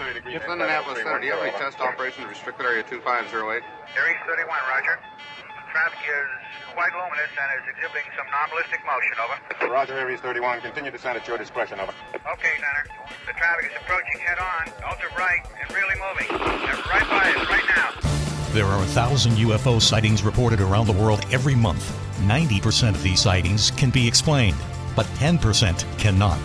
30 degrees. It's Indianapolis Center. Do you have any test operation to restricted area 2508? Area 31, Roger. Traffic is quite luminous and is exhibiting some non-ballistic motion, over. Roger, Aries 31. Continue to descend at your discretion, over. Okay, Center. The traffic is approaching head-on, ultra-bright, and really moving. They're right by us right now. There are 1,000 UFO sightings reported around the world every month. 90% of these sightings can be explained, but 10% cannot.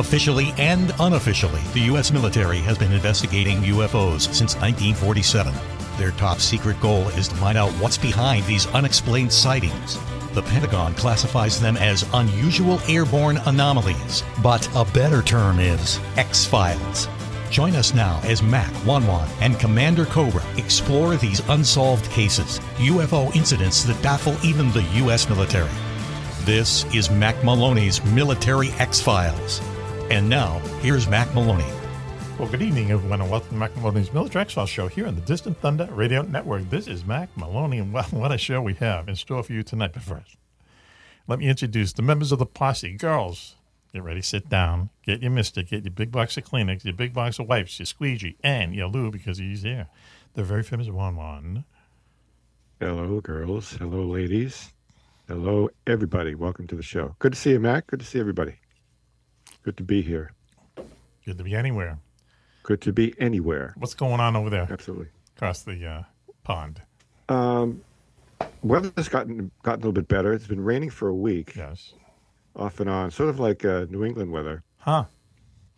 Officially and unofficially, the U.S. military has been investigating UFOs since 1947. Their top secret goal is to find out what's behind these unexplained sightings. The Pentagon classifies them as unusual airborne anomalies, but a better term is X-Files. Join us now as Mac, Wanwan, and Commander Cobra explore these unsolved cases, UFO incidents that baffle even the U.S. military. This is Mack Maloney's Military X-Files. And now, here's Mack Maloney. Well, good evening, everyone, and welcome to Mack Maloney's Military X-Files show here on the Distant Thunder Radio Network. This is Mack Maloney, and well, what a show we have in store for you tonight. But first, let me introduce the members of the posse. Girls, get ready, sit down, get your mister, get your big box of Kleenex, your big box of wipes, your squeegee, and your lube, because he's here. The very famous Wanwan. Hello, girls. Hello, ladies. Hello, everybody. Welcome to the show. Good to see you, Mac. Good to see everybody. Good to be here. Good to be anywhere. Good to be anywhere. What's going on over there? Absolutely. Across the pond. Weather's gotten a little bit better. It's been raining for a week. Yes. Off and on. Sort of like New England weather. Huh.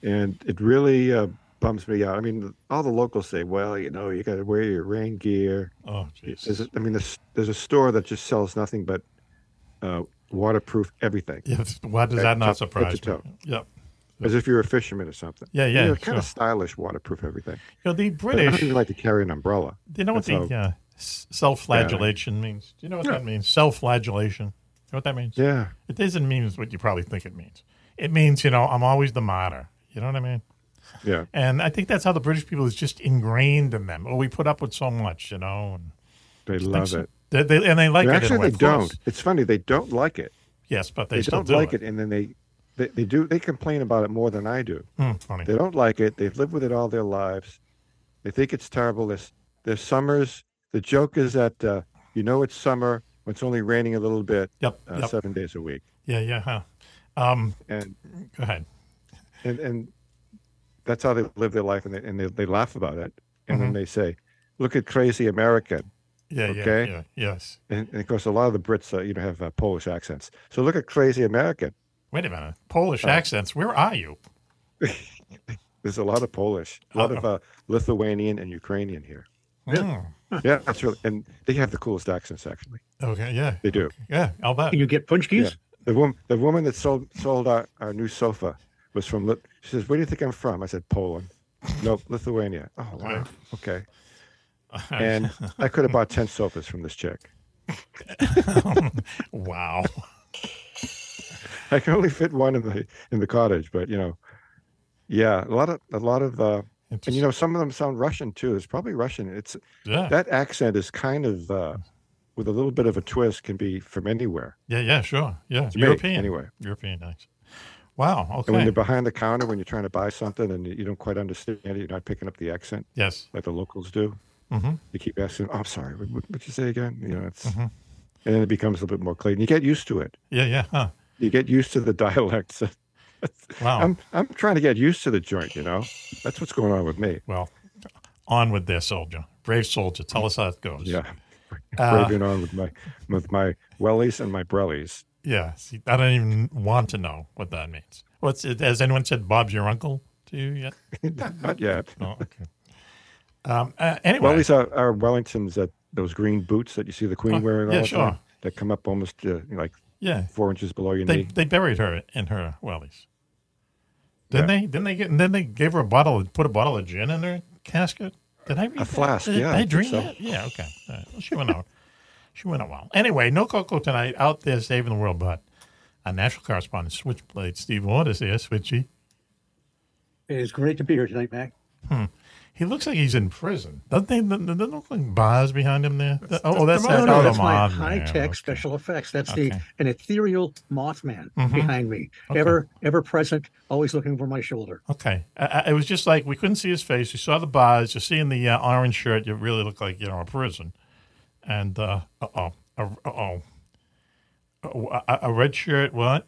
And it really bums me out. I mean, all the locals say, well, you know, you got to wear your rain gear. Oh, jeez. I mean, there's a store that just sells nothing but waterproof everything. Yes. Why does that not surprise me? Yep. As if you're a fisherman or something. Yeah. You know, kind of stylish, waterproof everything. You know, the British... I don't even like to carry an umbrella. Do you know what self-flagellation means? Do you know what that means? Self-flagellation. You know what that means? Yeah. It doesn't mean what you probably think it means. It means, you know, I'm always the martyr. You know what I mean? Yeah. And I think that's how the British people is just ingrained in them. Oh, we put up with so much, you know. And they love it. They like it. Actually, they don't. It's funny. They don't like it. Yes, but they still do it. They don't like it, and then they do. They complain about it more than I do. Funny. They don't like it. They've lived with it all their lives. They think it's terrible. There's summers. The joke is that you know it's summer when it's only raining a little bit. Yep. 7 days a week. Yeah. Huh. And go ahead. And that's how they live their life, and they laugh about it, and then they say, "Look at crazy American." Yeah, okay. And of course, a lot of the Brits, have Polish accents. So look at crazy American. Wait a minute. Polish accents? Where are you? There's a lot of Polish, a lot of Lithuanian and Ukrainian here. Yeah, that's really, and they have the coolest accents, actually. Okay, yeah. They do. Yeah, I'll bet. Can you get punchkis? Yeah. The woman that sold our new sofa was from, she says, "Where do you think I'm from?" I said, "Poland." "Nope, Lithuania." Oh, wow. Okay. And I could have bought 10 sofas from this chick. Wow. I can only fit one in the cottage, but a lot of and some of them sound Russian too. It's probably Russian. That accent is kind of with a little bit of a twist, can be from anywhere. Yeah, sure. Yeah. It's European anyway. European accent. Wow. Okay. And when you're behind the counter, when you're trying to buy something and you don't quite understand it, you're not picking up the accent. Yes. Like the locals do. Mm-hmm. You keep asking, "Oh, I'm sorry, what'd you say again?" You know, it's and then it becomes a little bit more clear. And you get used to it. Yeah. Huh. You get used to the dialects. Wow. I'm trying to get used to the joint. You know, that's what's going on with me. Well, on with there, soldier, brave soldier. Tell us how it goes. Yeah, braving on with my wellies and my brellies. Yeah, see, I don't even want to know what that means. What's it? Has anyone said Bob's your uncle to you yet? Not yet. Oh, okay. Anyway. Well, these are Wellingtons, those green boots that you see the Queen wearing all the time, that come up almost 4 inches below your knee. They buried her in her wellies. Didn't they? Then they gave her put a bottle of gin in her casket. Did I read that? Flask, yeah. Did I dream that? Yeah, okay. All right. Well, she went out. She went a while. Anyway, no Coco tonight, out there saving the world, but our national correspondent, Switchblade Steve Waters here, Switchy. It is great to be here tonight, Mac. He looks like he's in prison. Doesn't there look like bars behind him there? That's my high-tech special effects. That's an ethereal Mothman behind me, ever present, always looking over my shoulder. Okay. It was just like we couldn't see his face. You saw the bars. You're seeing the orange shirt. You really look like, a prison. And, a red shirt, what?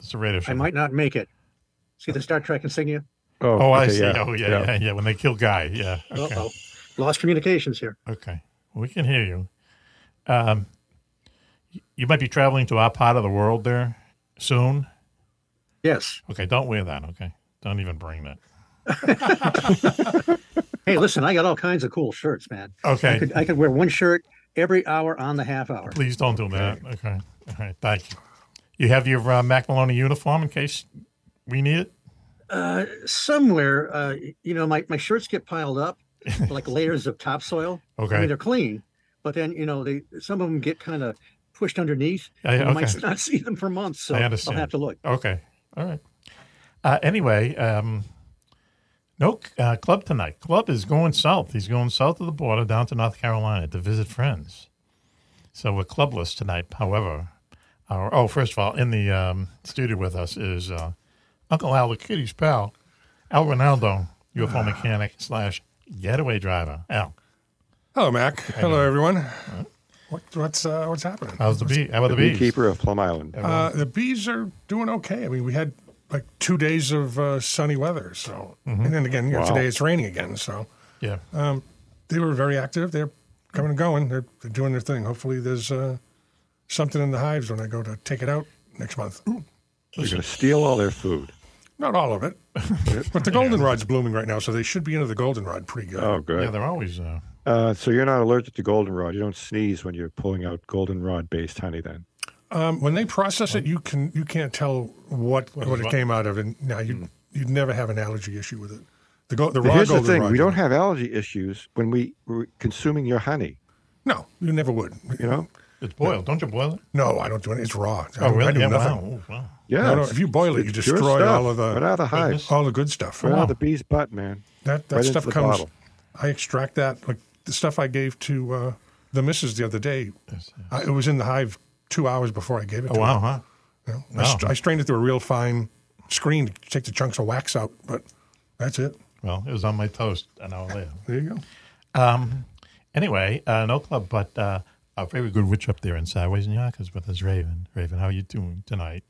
It's a red shirt. I might not make it. See the Star Trek insignia? I see. Yeah. Oh, yeah. When they kill Guy, yeah. Okay. Uh-oh. Lost communications here. Okay. Well, we can hear you. You might be traveling to our part of the world there soon? Yes. Okay, don't wear that, okay? Don't even bring that. Hey, listen, I got all kinds of cool shirts, man. Okay. I could wear one shirt every hour on the half hour. Please don't do that. Okay. All right, thank you. You have your Mack Maloney uniform in case we need it? Somewhere, my shirts get piled up like layers of topsoil. Okay. I mean, they're clean, but then, some of them get kind of pushed underneath. I might not see them for months, so I'll have to look. Okay. All right. Anyway, no club tonight. Club is going south. He's going south of the border down to North Carolina to visit friends. So we're clubless tonight. However, first of all, in the studio with us is... Uncle Al, the kitty's pal, Al Ronaldo, UFO mechanic / getaway driver. Al. Hello, Mac. Hello, everyone. What's happening? How's the bee? How about the bees? Beekeeper of Plum Island. The bees are doing okay. I mean, we had like 2 days of sunny weather. So, and then again, today it's raining again. So, yeah, they were very active. They're coming and going. They're doing their thing. Hopefully, there's something in the hives when I go to take it out next month. Ooh. You're going to steal all their food. Not all of it. But the goldenrod's blooming right now, so they should be into the goldenrod pretty good. Oh, good. Yeah, they're always... so you're not allergic to goldenrod. You don't sneeze when you're pulling out goldenrod-based honey then? When they process it, you can't tell what it came out of. And now you'd never have an allergy issue with it. Here's the thing. We don't have allergy issues when we're consuming your honey. No, you never would. It's boiled. Don't you boil it? No, I don't do it. It's raw. Oh, really? I do nothing. Wow. Yeah. No, if you boil it, you destroy all of the hives, all the good stuff. Right out of the bee's butt, man. That stuff comes. Bottle. I extract that. Like the stuff I gave to the missus the other day, it was in the hive 2 hours before I gave it to her. Wow, huh? I strained it through a real fine screen to take the chunks of wax out, but that's it. Well, it was on my toast an hour later. There you go. Anyway, no club, but... Our favorite good witch up there in Sideways and Yonkers with us, Raven. Raven, how are you doing tonight?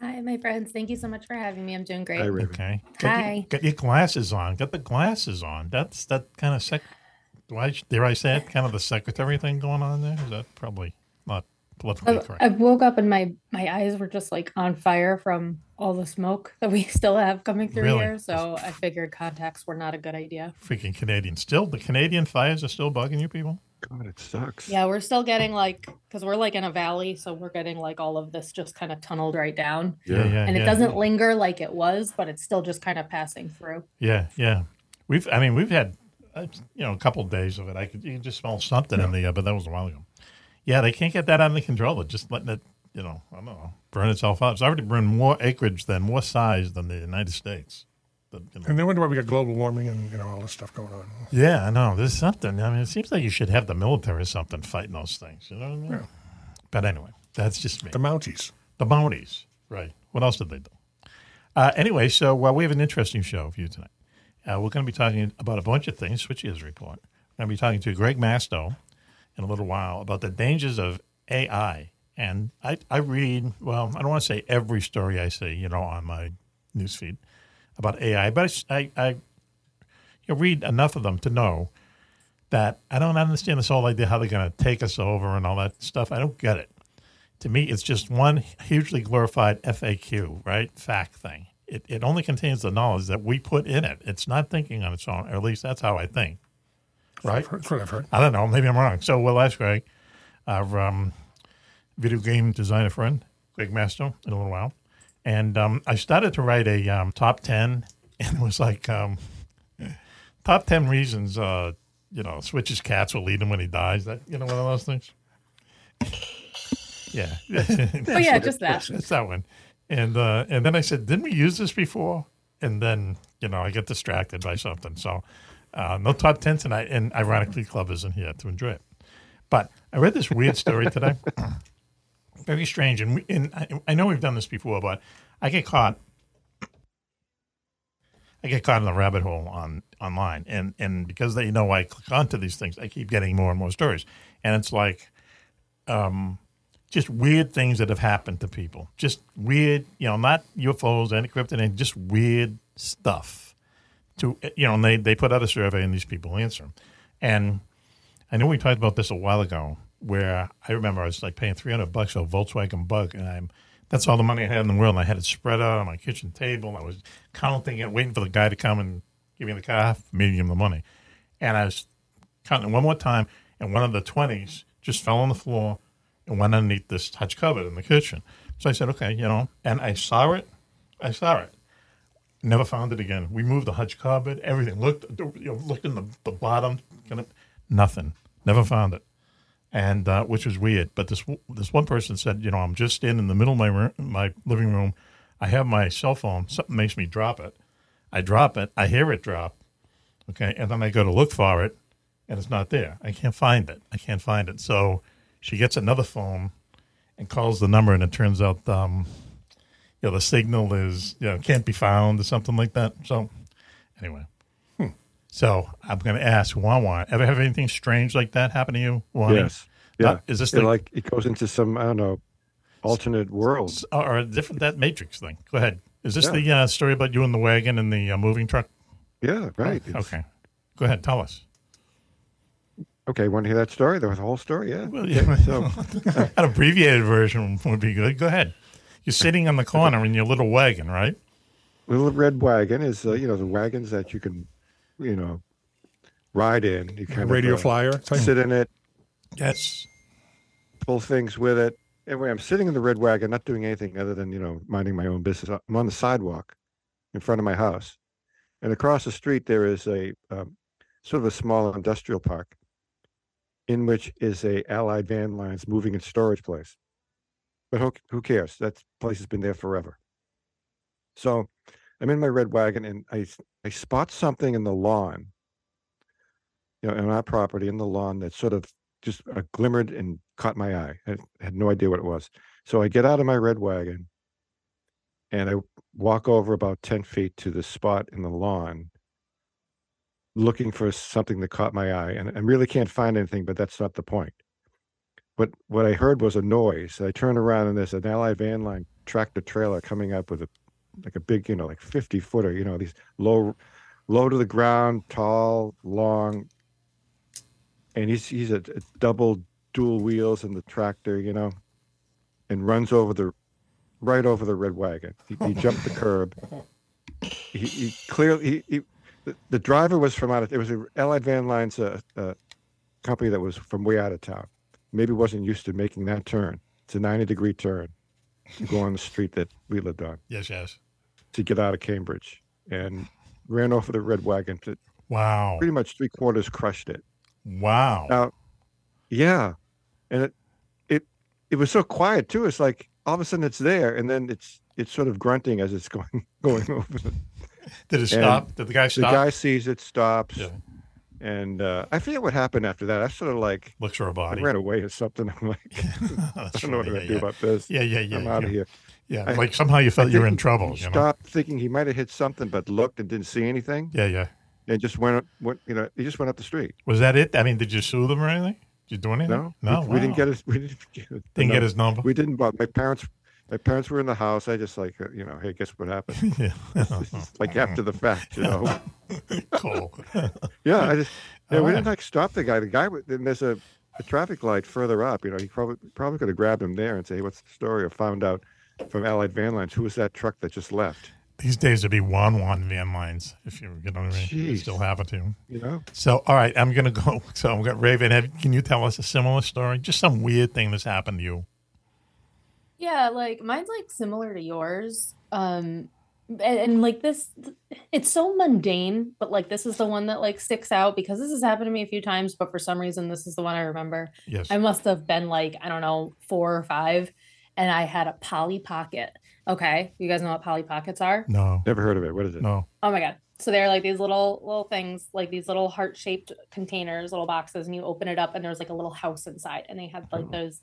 Hi, my friends. Thank you so much for having me. I'm doing great. Hi, Raven. Okay. Hi. Get your glasses on. Get the glasses on. That's that kind of dare I say it? Kind of the secretary thing going on there? Is that probably not politically correct? I woke up and my eyes were just like on fire from all the smoke that we still have coming through here. So I figured contacts were not a good idea. Freaking Canadian. Still, the Canadian fires are still bugging you people? God, it sucks. Yeah, we're still getting because we're in a valley, so we're getting all of this just kind of tunneled right down. Yeah. And it doesn't linger like it was, but it's still just kind of passing through. Yeah. We've had, a couple of days of it. You can just smell something in the air, but that was a while ago. Yeah, they can't get that under control. They're just letting it, I don't know, burn itself up. It's already burned more acreage more size than the United States. And they wonder why we got global warming and all this stuff going on. Yeah, I know. There's something. I mean, it seems like you should have the military or something fighting those things. You know what I mean? Yeah. But anyway, that's just me. The Mounties, right? What else did they do? Anyway, so we have an interesting show for you tonight. We're going to be talking about a bunch of things. Switch Gears Report. We're going to be talking to Greg Mastel in a little while about the dangers of AI. And I read. Well, I don't want to say every story I see, on my newsfeed about AI, but I read enough of them to know that I don't understand this whole idea how they're going to take us over and all that stuff. I don't get it. To me, it's just one hugely glorified FAQ, right, fact thing. It only contains the knowledge that we put in it. It's not thinking on its own, or at least that's how I think, right? That's what I've heard. I don't know. Maybe I'm wrong. So we'll ask Greg, our video game designer friend, Greg Mastel, in a little while. And I started to write a top 10, and it was like top 10 reasons, Switch's cats will eat him when he dies. That one of those things? Yeah. Oh, yeah, just that. That's that one. And then I said, didn't we use this before? And then you know, I get distracted by something. So no top 10 tonight, and ironically, Club isn't here to enjoy it. But I read this weird story today. Very strange. And, I know we've done this before, but I get caught in the rabbit hole online. And because they know I click onto these things, I keep getting more and more stories. And it's like just weird things that have happened to people. Just weird, you know, not UFOs, and cryptid, just weird stuff. To you know, and they put out a survey, and these people answer them. And I know we talked about this a while ago, where I remember I was like paying $300 for a Volkswagen Bug, and that's all the money I had in the world. And I had it spread out on my kitchen table. I was counting it, waiting for the guy to come and give me the car, maybe give him the money. And I was counting one more time, and one of the 20s just fell on the floor and went underneath this touch cupboard in the kitchen. So I said, okay, you know, and I saw it. Never found it again. We moved the hutch cupboard, everything. Looked in the bottom, nothing. Never found it, and which was weird. But this one person said, you know, I'm just in the middle of my living room. I have my cell phone. Something makes me drop it. I drop it. I hear it drop. Okay, and then I go to look for it, and it's not there. I can't find it. So she gets another phone and calls the number, and it turns out you know, the signal is, you know, can't be found or something like that. So anyway, So I'm going to ask Juan, ever have anything strange like that happen to you, Juan? Yes. Yeah. Is this like it goes into some, I don't know, alternate worlds or a different that Matrix thing? Go ahead. Is this the story about you and the wagon and the moving truck? Yeah, right. Oh, okay. Go ahead. Tell us. Okay, want to hear that story? There was a whole story. Yeah. Well, yeah. So an abbreviated version would be good. Go ahead. You're sitting on the corner in your little wagon, right? Little red wagon is, you know, the wagons that you can, you know, ride in. You kind Radio of, flyer. Sit in it. Yes. Pull things with it. Anyway, I'm sitting in the red wagon, not doing anything other than, you know, minding my own business. I'm on the sidewalk in front of my house. And across the street, there is a sort of a small industrial park in which is a Allied Van Lines moving and storage place. But who cares? That place has been there forever. So I'm in my red wagon, and I spot something in the lawn, you know, on our property in the lawn that sort of just glimmered and caught my eye. I had no idea what it was. So I get out of my red wagon, and I walk over about 10 feet to the spot in the lawn, looking for something that caught my eye. And I really can't find anything, but that's not the point. But what I heard was a noise. I turned around, and there's an Allied Van Line tractor trailer coming up with a big, you know, like 50-footer, you know, these low to the ground, tall, long. And he's a double dual wheels in the tractor, you know, and runs right over the red wagon. He jumped the curb. He clearly, the driver was from out of, it was an Allied Van Lines company that was from way out of town. Maybe wasn't used to making that turn. It's a 90-degree turn to go on the street that we lived on. Yes. To get out of Cambridge, and ran over the red wagon. Wow. Pretty much three-quarters crushed it. Wow. Yeah. And it was so quiet, too. It's like all of a sudden it's there, and then it's sort of grunting as it's going over. Did it stop? Did the guy stop? The guy sees it, stops. Yeah. And I forget what happened after that. I sort of like looks for a body. I ran away or something. I'm like, I don't know what I'm going to do about this. I'm out of here. Yeah, like somehow you felt you were in trouble. You stopped thinking he might have hit something, but looked and didn't see anything. Yeah. And just went. You know, he just went up the street. Was that it? I mean, did you sue them or anything? Did you do anything? No. We didn't get his. Get his number. We didn't. But my parents were in the house. I just like, you know, hey, guess what happened? Like after the fact, you know. Cool. We didn't like stop the guy. The guy, then there's a traffic light further up. You know, he probably could have grabbed him there and say, hey, what's the story? Or found out from Allied Van Lines, who was that truck that just left? These days it'd be Wan Van Lines, if you know what I mean. Jeez. It still happened to him. You know? So, all right, I'm going to go. So I've got Raven. Can you tell us a similar story? Just some weird thing that's happened to you. Yeah, like mine's like similar to yours. And like this, it's so mundane, but like this is the one that like sticks out because this has happened to me a few times, but for some reason, this is the one I remember. Yes. I must have been like, I don't know, 4 or 5, and I had a Polly Pocket. Okay. You guys know what Polly Pockets are? No. Never heard of it. What is it? No. Oh my God. So they're like these little things, like these little heart-shaped containers, little boxes, and you open it up and there's like a little house inside. And they had like these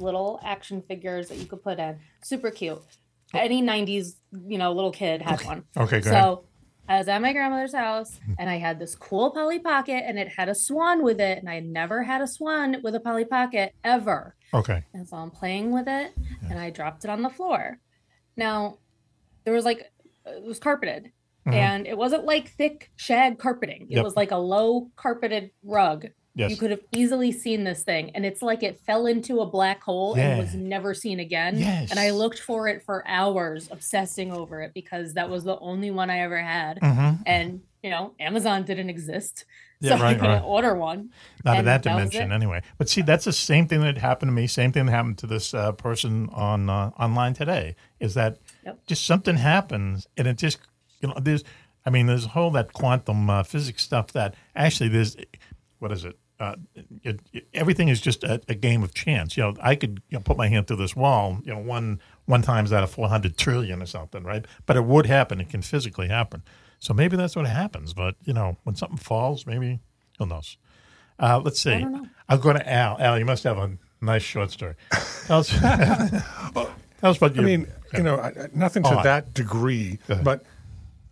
little action figures that you could put in. Super cute. Any 90s, little kid had one. Okay, good. So I was at my grandmother's house and I had this cool Polly Pocket and it had a swan with it. And I never had a swan with a Polly Pocket ever. Okay. And so I'm playing with it and I dropped it on the floor. Now, there was it was carpeted. Mm-hmm. And it wasn't like thick shag carpeting. It was like a low carpeted rug. Yes. You could have easily seen this thing. And it's like it fell into a black hole and was never seen again. Yes. And I looked for it for hours, obsessing over it, because that was the only one I ever had. Mm-hmm. And, Amazon didn't exist. Yeah, so I couldn't order one. Not in that dimension anyway. But see, that's the same thing that happened to me, same thing that happened to this person on online today, is that just something happens and it just... there's all that quantum physics stuff that actually there's, what is it? Everything is just a game of chance. I could put my hand through this wall, one times out of 400 trillion or something, right? But it would happen. It can physically happen. So maybe that's what happens. But, when something falls, maybe, who knows? Let's see. I don't know. I'll go to Al. Al, you must have a nice short story. Tell us, about you. I mean, nothing to that degree, but...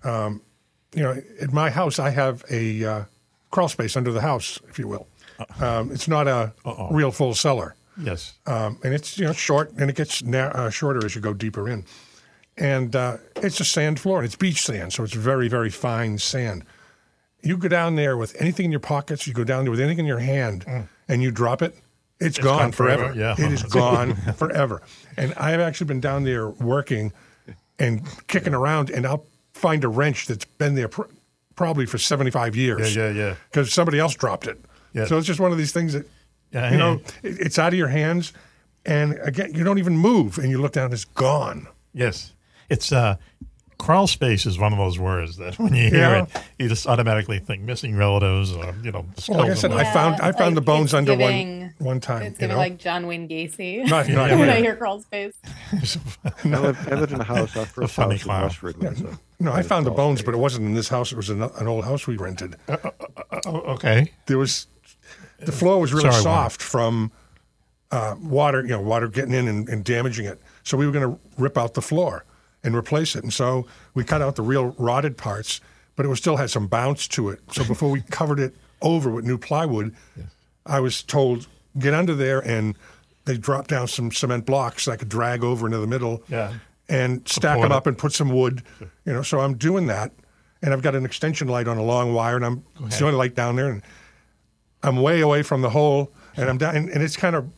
at my house, I have a crawl space under the house, if you will. It's not a real full cellar. Yes. And it's, short, and it gets shorter as you go deeper in. And it's a sand floor, and it's beach sand, so it's very, very fine sand. You go down there with anything in your pockets, you go down there with anything in your hand, and you drop it, it's gone forever. Yeah. It is gone forever. And I've actually been down there working and kicking around, and I'll find a wrench that's been there probably for 75 years. Yeah. Because somebody else dropped it. Yeah. So it's just one of these things that, it's out of your hands. And again, you don't even move. And you look down, it's gone. Yes. It's crawl space is one of those words that when you hear it, you just automatically think missing relatives or, like I said, I found the bones under one time. It's giving like John Wayne Gacy. Not when I hear crawl space. I lived in a house after a funny clown. No, I found the bones, but it wasn't in this house. It was an old house we rented. Okay. The floor was really soft from water, water getting in and damaging it. So we were going to rip out the floor and replace it. And so we cut out the real rotted parts, but it still had some bounce to it. So before we covered it over with new plywood, I was told, get under there, and they dropped down some cement blocks that I could drag over into the middle. Yeah. And stack them up and put some wood, So I'm doing that, and I've got an extension light on a long wire, and I'm doing a light down there, and I'm way away from the hole, and I'm down, and it's kind of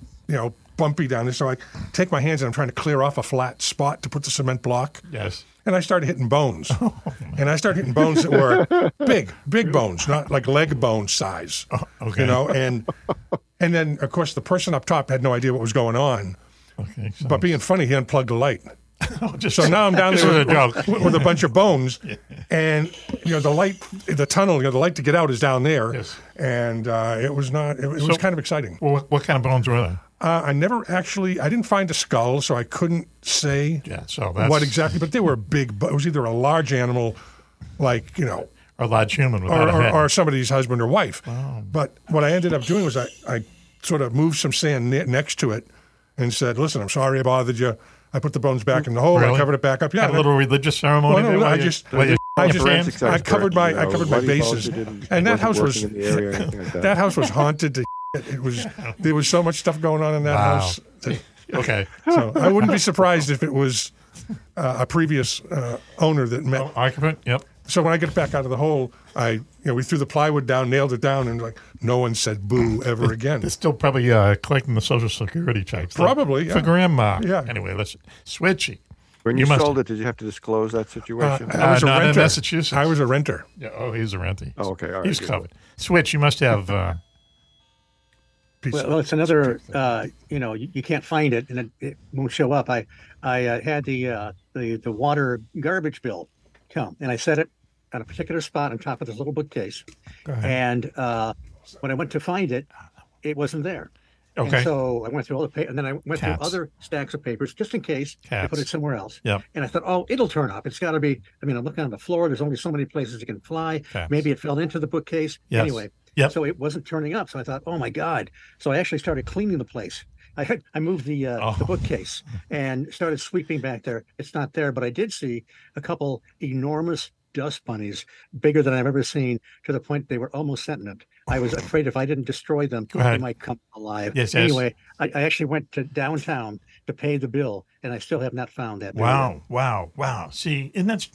bumpy down there. So I take my hands and I'm trying to clear off a flat spot to put the cement block. Yes. And I started hitting bones, that were big bones, not like leg bone size. Oh, okay. And then of course the person up top had no idea what was going on. Okay. But being funny, he unplugged the light. So now I'm down there with a bunch of bones, and the light, the tunnel, the light to get out is down there, and it was not. It was kind of exciting. Well, what kind of bones were they? I didn't find a skull, so I couldn't say what exactly. But they were big. It was either a large animal, like or a large human, without a head, or somebody's husband or wife. Oh. But what I ended up doing was I sort of moved some sand next to it and said, "Listen, I'm sorry I bothered you." I put the bones back in the hole. Really? I covered it back up. Yeah, a little religious ceremony. Well, no, I covered my bases, and that house was that house was haunted. To it was there was so much stuff going on in that house. Okay, so I wouldn't be surprised if it was a previous owner that met occupant. Yep. So when I get back out of the hole, we threw the plywood down, nailed it down, and no one said boo ever again. It's still probably collecting the Social Security checks. Probably, for grandma. Yeah. Anyway, listen, Switchy. When you sold it, did you have to disclose that situation? I was a renter. In Massachusetts. I was a renter. Yeah. Oh, he's a renter. Oh, okay. All right. He's covered. Switch, you must have. Well, it's another. You can't find it, and it won't show up. I had the water garbage bill come, and I set it at a particular spot on top of this little bookcase. And when I went to find it, it wasn't there. Okay. And so I went through all the papers, and then I went through other stacks of papers just in case I put it somewhere else. Yep. And I thought, oh, it'll turn up. It's got to be. I mean, I'm looking on the floor. There's only so many places you can fly. Cats. Maybe it fell into the bookcase. Yes. Anyway, so it wasn't turning up. So I thought, oh my God. So I actually started cleaning the place. I moved the bookcase and started sweeping back there. It's not there, but I did see a couple enormous dust bunnies, bigger than I've ever seen, to the point they were almost sentient. I was afraid if I didn't destroy them, they might come alive. Yes, anyway, yes. I actually went to downtown to pay the bill, and I still have not found that. Wow. See, and that's,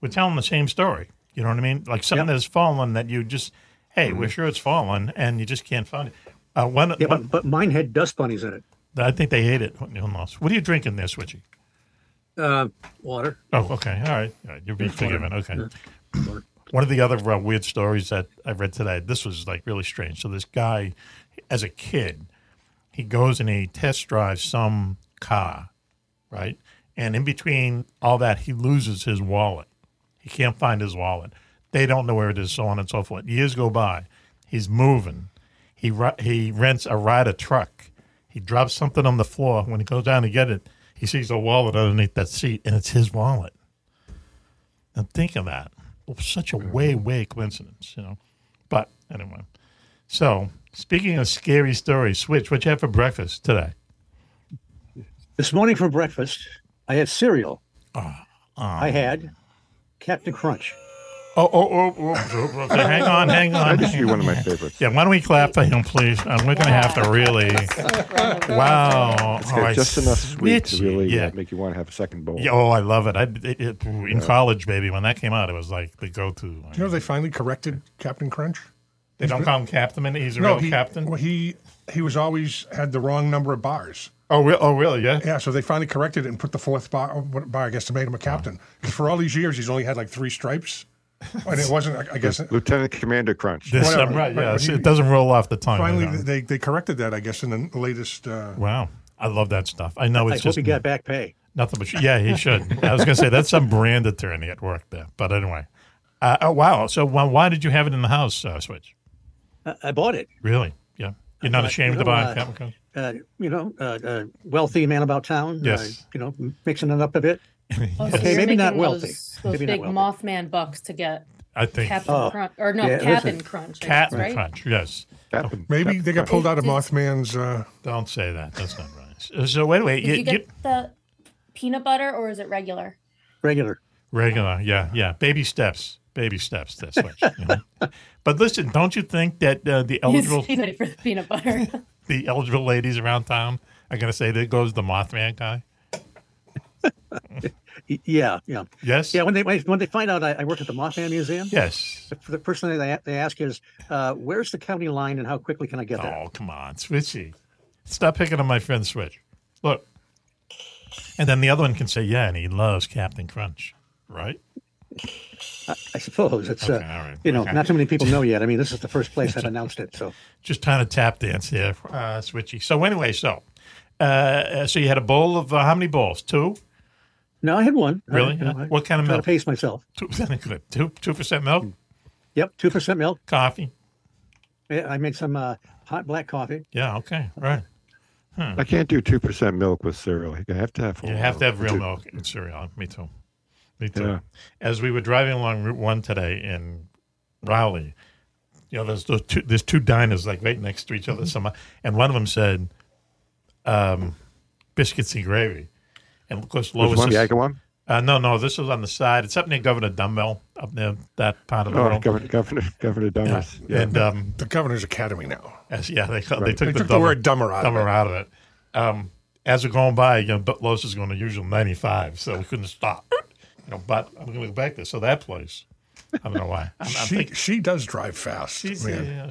we're telling the same story. You know what I mean? Like something that's fallen that you just, hey, we're sure it's fallen, and you just can't find it. But mine had dust bunnies in it. I think they ate it. What are you drinking there, Switchy? Water. Oh, okay. All right. You're being forgiven. Okay. Water. One of the other weird stories that I read today, this was like really strange. So this guy, as a kid, he goes and he test drives some car, right? And in between all that, he loses his wallet. He can't find his wallet. They don't know where it is, so on and so forth. Years go by. He's moving. He rents a rider truck. He drops something on the floor. When he goes down to get it, he sees a wallet underneath that seat, and it's his wallet. And think of that. Such a way coincidence, you know. But anyway. So speaking of scary stories, Switch, what you have for breakfast today? This morning for breakfast, I had cereal. I had Captain Crunch. Oh. Okay, hang on. This is one of my favorites. Yeah, why don't we clap for him, please? We're going to have to really. Wow. It's got just enough sweet to really make you want to have a second bowl. Yeah, I love it. In college, baby, when that came out, it was like the go-to. Do you know they finally corrected Captain Crunch? They don't call him Captain anymore? He's a real captain? Well, he was always had the wrong number of bars. Oh, really? Yeah. Yeah. So they finally corrected it and put the fourth bar, I guess, to make him a captain. Because for all these years, he's only had like 3 stripes. And it wasn't, I guess. Lieutenant Commander Crunch. It doesn't roll off the tongue. Finally, they corrected that, I guess, in the latest. Wow. I love that stuff. I know it's just. I hope he got back pay. Nothing but. Yeah, he should. I was going to say, that's some brand attorney at work there. But anyway. Wow. So why did you have it in the house, Switch? I bought it. Really? Yeah. You're not ashamed to buy Captain Crunch? Wealthy man about town. Yes. Mixing it up a bit. Okay, so maybe not wealthy. Those big Mothman bucks to get Captain Crunch. Or no, Captain Crunch. Captain Crunch, yes. Maybe they got pulled out of Mothman's. Don't say that. That's not right. So wait. Did you get the peanut butter or is it regular? Regular, yeah. Baby steps, that's Switch. But listen, don't you think that the eligible... for the peanut butter. The eligible ladies around town are going to say, there goes the Mothman guy? Yeah. Yes. Yeah. When they find out I work at the Mothman Museum. Yes. The person they ask is, "Where's the county line, and how quickly can I get there?" Oh, come on, Switchy! Stop picking on my friend Switch. Look, and then the other one can say, "Yeah, and he loves Captain Crunch, right?" I suppose it's okay, right. Not too many people know yet. I mean, this is the first place I've announced it, so just trying to tap dance here, Switchy. So anyway, so you had a bowl of how many bowls? 2. No, I had 1. Really? What kind of milk? I pace myself. 2% milk? Yep, 2% milk. Coffee? Yeah, I made some hot black coffee. Yeah, okay, right. Huh. I can't do 2% milk with cereal. I have to have full milk. You have to have real milk in cereal. Me too. Yeah. As we were driving along Route 1 today in Raleigh, there's 2 diners like right next to each other. And one of them said, biscuits and gravy. And of course, Lois. Was this one? No, this was on the side. It's up near Governor Dumbbell, up near that part of the world. Governor Dumbbell. Yeah. Yeah. And the Governor's Academy now. They took the word dumber out of it. As we're going by, Lois is going to usual 95, so we couldn't stop. But I'm going to go back there. So that place, I don't know why. She does drive fast. I know.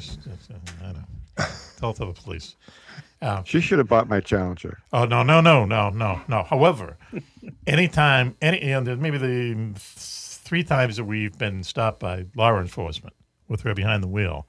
Tell it to the police. She should have bought my Challenger. Oh, no. However, maybe the 3 times that we've been stopped by law enforcement with her behind the wheel,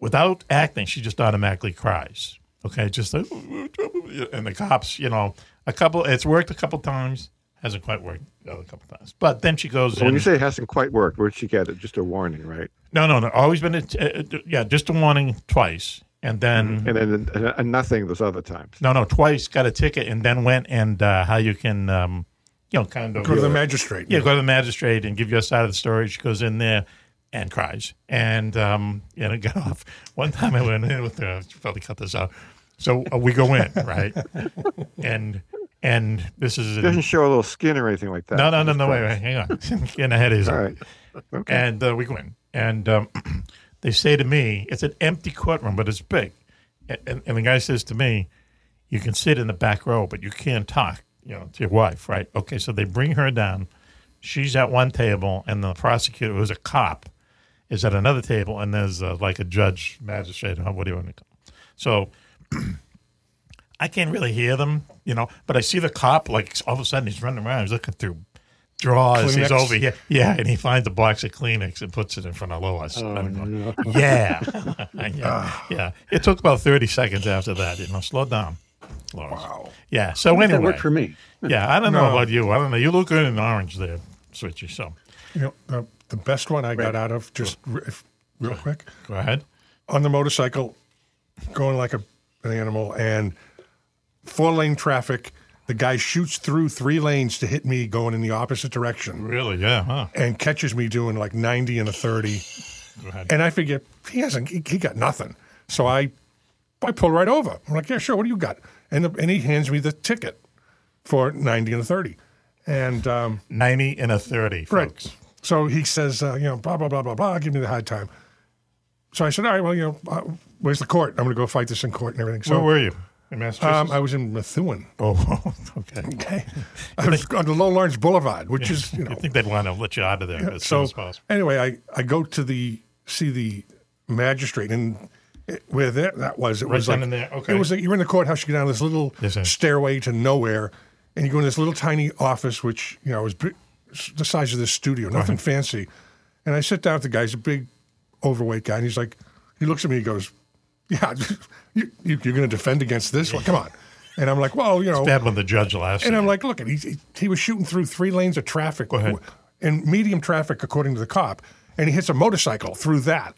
without acting, she just automatically cries. Okay, just like, and the cops, it's worked a couple times, hasn't quite worked a couple times. But then she goes in. When you say it hasn't quite worked, where'd she get it? Just a warning, right? No. Always been, just a warning twice. And then nothing those other times. No, twice got a ticket and then went and how you can, kind of. Go to the magistrate. Yeah, go to the magistrate and give your side of the story. She goes in there and cries. And, it got off. One time I went in with her. She probably cut this out. So we go in, right? And this is. It doesn't show a little skin or anything like that. No, wait, hang on. Skin ahead is. All right. Okay. And we go in. And they say to me, it's an empty courtroom, but it's big. And the guy says to me, you can sit in the back row, but you can't talk, to your wife, right? Okay, so they bring her down. She's at one table, and the prosecutor, who's a cop, is at another table, and there's like a judge, magistrate, what do you want me to call? So I can't really hear them, but I see the cop, like, all of a sudden he's running around. He's looking through drawers. Kleenex. He's over here. Yeah, and he finds a box of Kleenex and puts it in front of Lois. Oh, no. Yeah. Yeah. It took about 30 seconds after that. Slow down, Lois. Wow. Yeah, so anyway. That worked for me. Yeah, I don't know about you. I don't know. You look good in orange there, Switchy. So. The best one I got out of, just real quick. Go ahead. On the motorcycle, going like an animal, and four-lane traffic. The guy shoots through three lanes to hit me going in the opposite direction. Really? Yeah, huh? And catches me doing like 90 and a 30. Go ahead. And I figure, he got nothing. So I pull right over. I'm like, yeah, sure, what do you got? And he hands me the ticket for 90 and a 30. And 90 and a 30, folks. Right. So he says, blah, blah, blah, blah, blah, give me the hard time. So I said, all right, well, where's the court? I'm going to go fight this in court and everything. So, where were you? In Massachusetts? I was in Methuen. Oh, okay. I was on the Lawrence Boulevard, which is, I think they'd want to let you out of there as soon as possible. Anyway, I go to see the magistrate, and where that was. It was right down in there. Okay. It was you're in the courthouse, you get down this little stairway to nowhere, and you go in this little tiny office, which, is the size of this studio, nothing fancy. And I sit down with the guy. He's a big, overweight guy, and he's like, he looks at me, he goes, yeah, you're going to defend against this one? Come on. And I'm like, well, It's bad when the judge laughs. And I'm like, look, he was shooting through three lanes of traffic. Go ahead. And medium traffic, according to the cop, and he hits a motorcycle through that.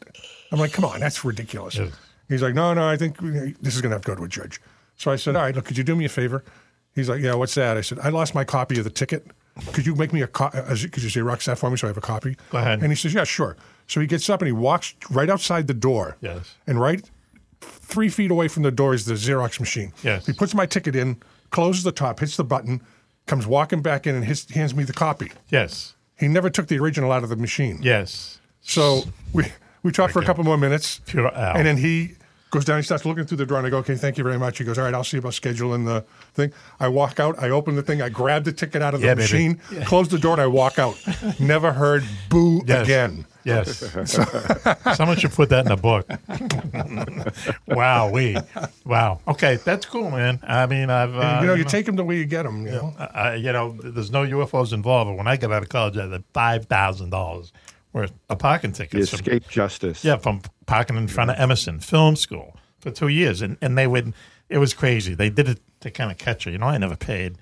I'm like, come on, that's ridiculous. Yes. He's like, no, I think this is going to have to go to a judge. So I said, all right, look, could you do me a favor? He's like, yeah, what's that? I said, I lost my copy of the ticket. Could you make me could you Xerox that for me so I have a copy? Go ahead. And he says, yeah, sure. So he gets up and he walks right outside the door. Yes. And right 3 feet away from the door is the Xerox machine. Yes. He puts my ticket in, closes the top, hits the button, comes walking back in and hands me the copy. Yes. He never took the original out of the machine. Yes. So we talked for a couple more minutes. And then he goes down, he starts looking through the drawer, and I go, okay, thank you very much. He goes, all right, I'll see about scheduling the thing. I walk out, I open the thing, I grab the ticket out of the machine, close the door, and I walk out. Never heard boo again. Yes. So, someone should put that in a book. Wow. Okay, that's cool, man. I mean, I've... you take them the way you get them, you know. There's no UFOs involved, but when I got out of college, I had $5,000 worth of parking tickets. Escape justice. Yeah, from parking in front of Emerson Film School for 2 years. And they would... It was crazy. They did it to kind of catch her. I never paid.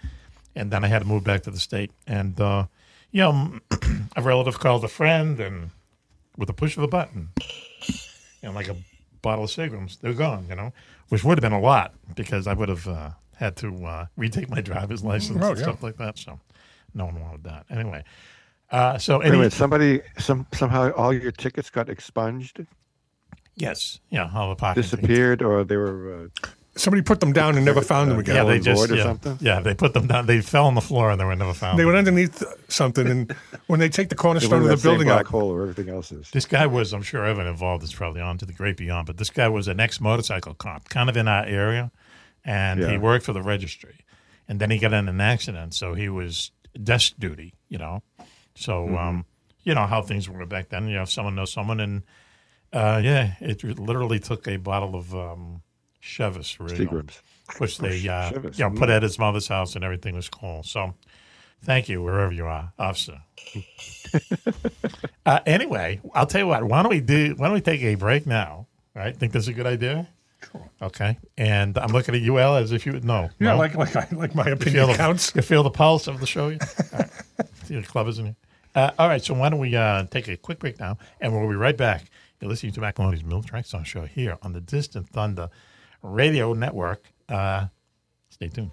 And then I had to move back to the state. And, a relative called a friend and... With a push of a button and like a bottle of cigarettes, they're gone, which would have been a lot because I would have had to retake my driver's license and stuff like that. So no one wanted that. Anyway, somehow all your tickets got expunged? Yes. Yeah. All the pocket disappeared tickets. Or they were... Somebody put them down and never found them again. Yeah, they just, or something? Yeah, they put them down. They fell on the floor and they were never found. They went underneath something, and when they take the cornerstone of the building out, black hole where everything else is. This guy was, I'm sure everyone involved is probably on to the great beyond, but this guy was an ex-motorcycle cop, kind of in our area, and he worked for the registry, and then he got in an accident, so he was desk duty, So you know how things were back then. If someone knows someone, and it literally took a bottle of. Chevis, which they put at his mother's house, and everything was cool. So, thank you wherever you are, officer. Anyway, I'll tell you what. Why don't we take a break now? All right? Think that's a good idea? Sure. Okay. And I'm looking at you, Al, as if you would know. Yeah, no? like my opinion counts. You feel the pulse of the show. All right. See the club isn't here. All right. So why don't we take a quick break now, and we'll be right back. You're listening to Mack Maloney's Military Song Show here on the Distant Thunder Radio Network. Stay tuned.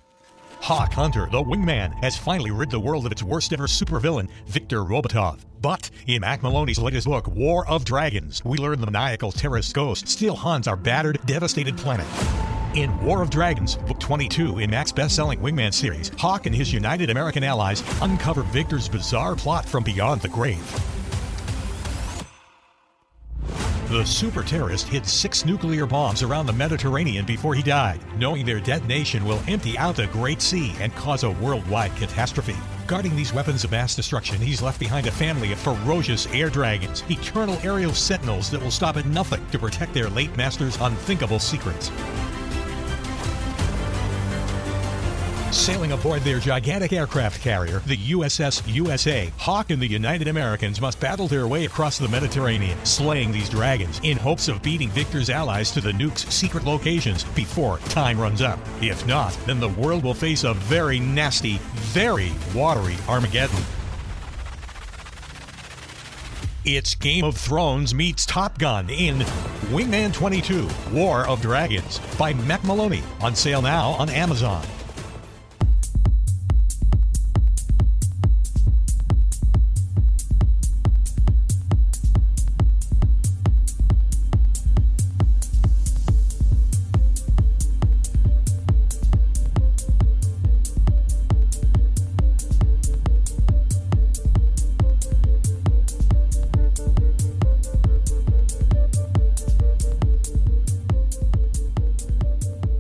Hawk Hunter, the Wingman, has finally rid the world of its worst-ever supervillain, Victor Robotov. But in Mack Maloney's latest book, War of Dragons, we learn the maniacal terrorist ghost still haunts our battered, devastated planet. In War of Dragons, book 22 in Mack's best-selling Wingman series, Hawk and his United American allies uncover Victor's bizarre plot from beyond the grave. The super terrorist hid 6 nuclear bombs around the Mediterranean before he died, knowing their detonation will empty out the Great Sea and cause a worldwide catastrophe. Guarding these weapons of mass destruction, he's left behind a family of ferocious air dragons, eternal aerial sentinels that will stop at nothing to protect their late master's unthinkable secrets. Sailing aboard their gigantic aircraft carrier, the USS USA, Hawk and the United Americans must battle their way across the Mediterranean, slaying these dragons in hopes of beating Victor's allies to the nuke's secret locations before time runs out. If not, then the world will face a very nasty, very watery Armageddon. It's Game of Thrones meets Top Gun in Wingman 22, War of Dragons by Mack Maloney, on sale now on Amazon.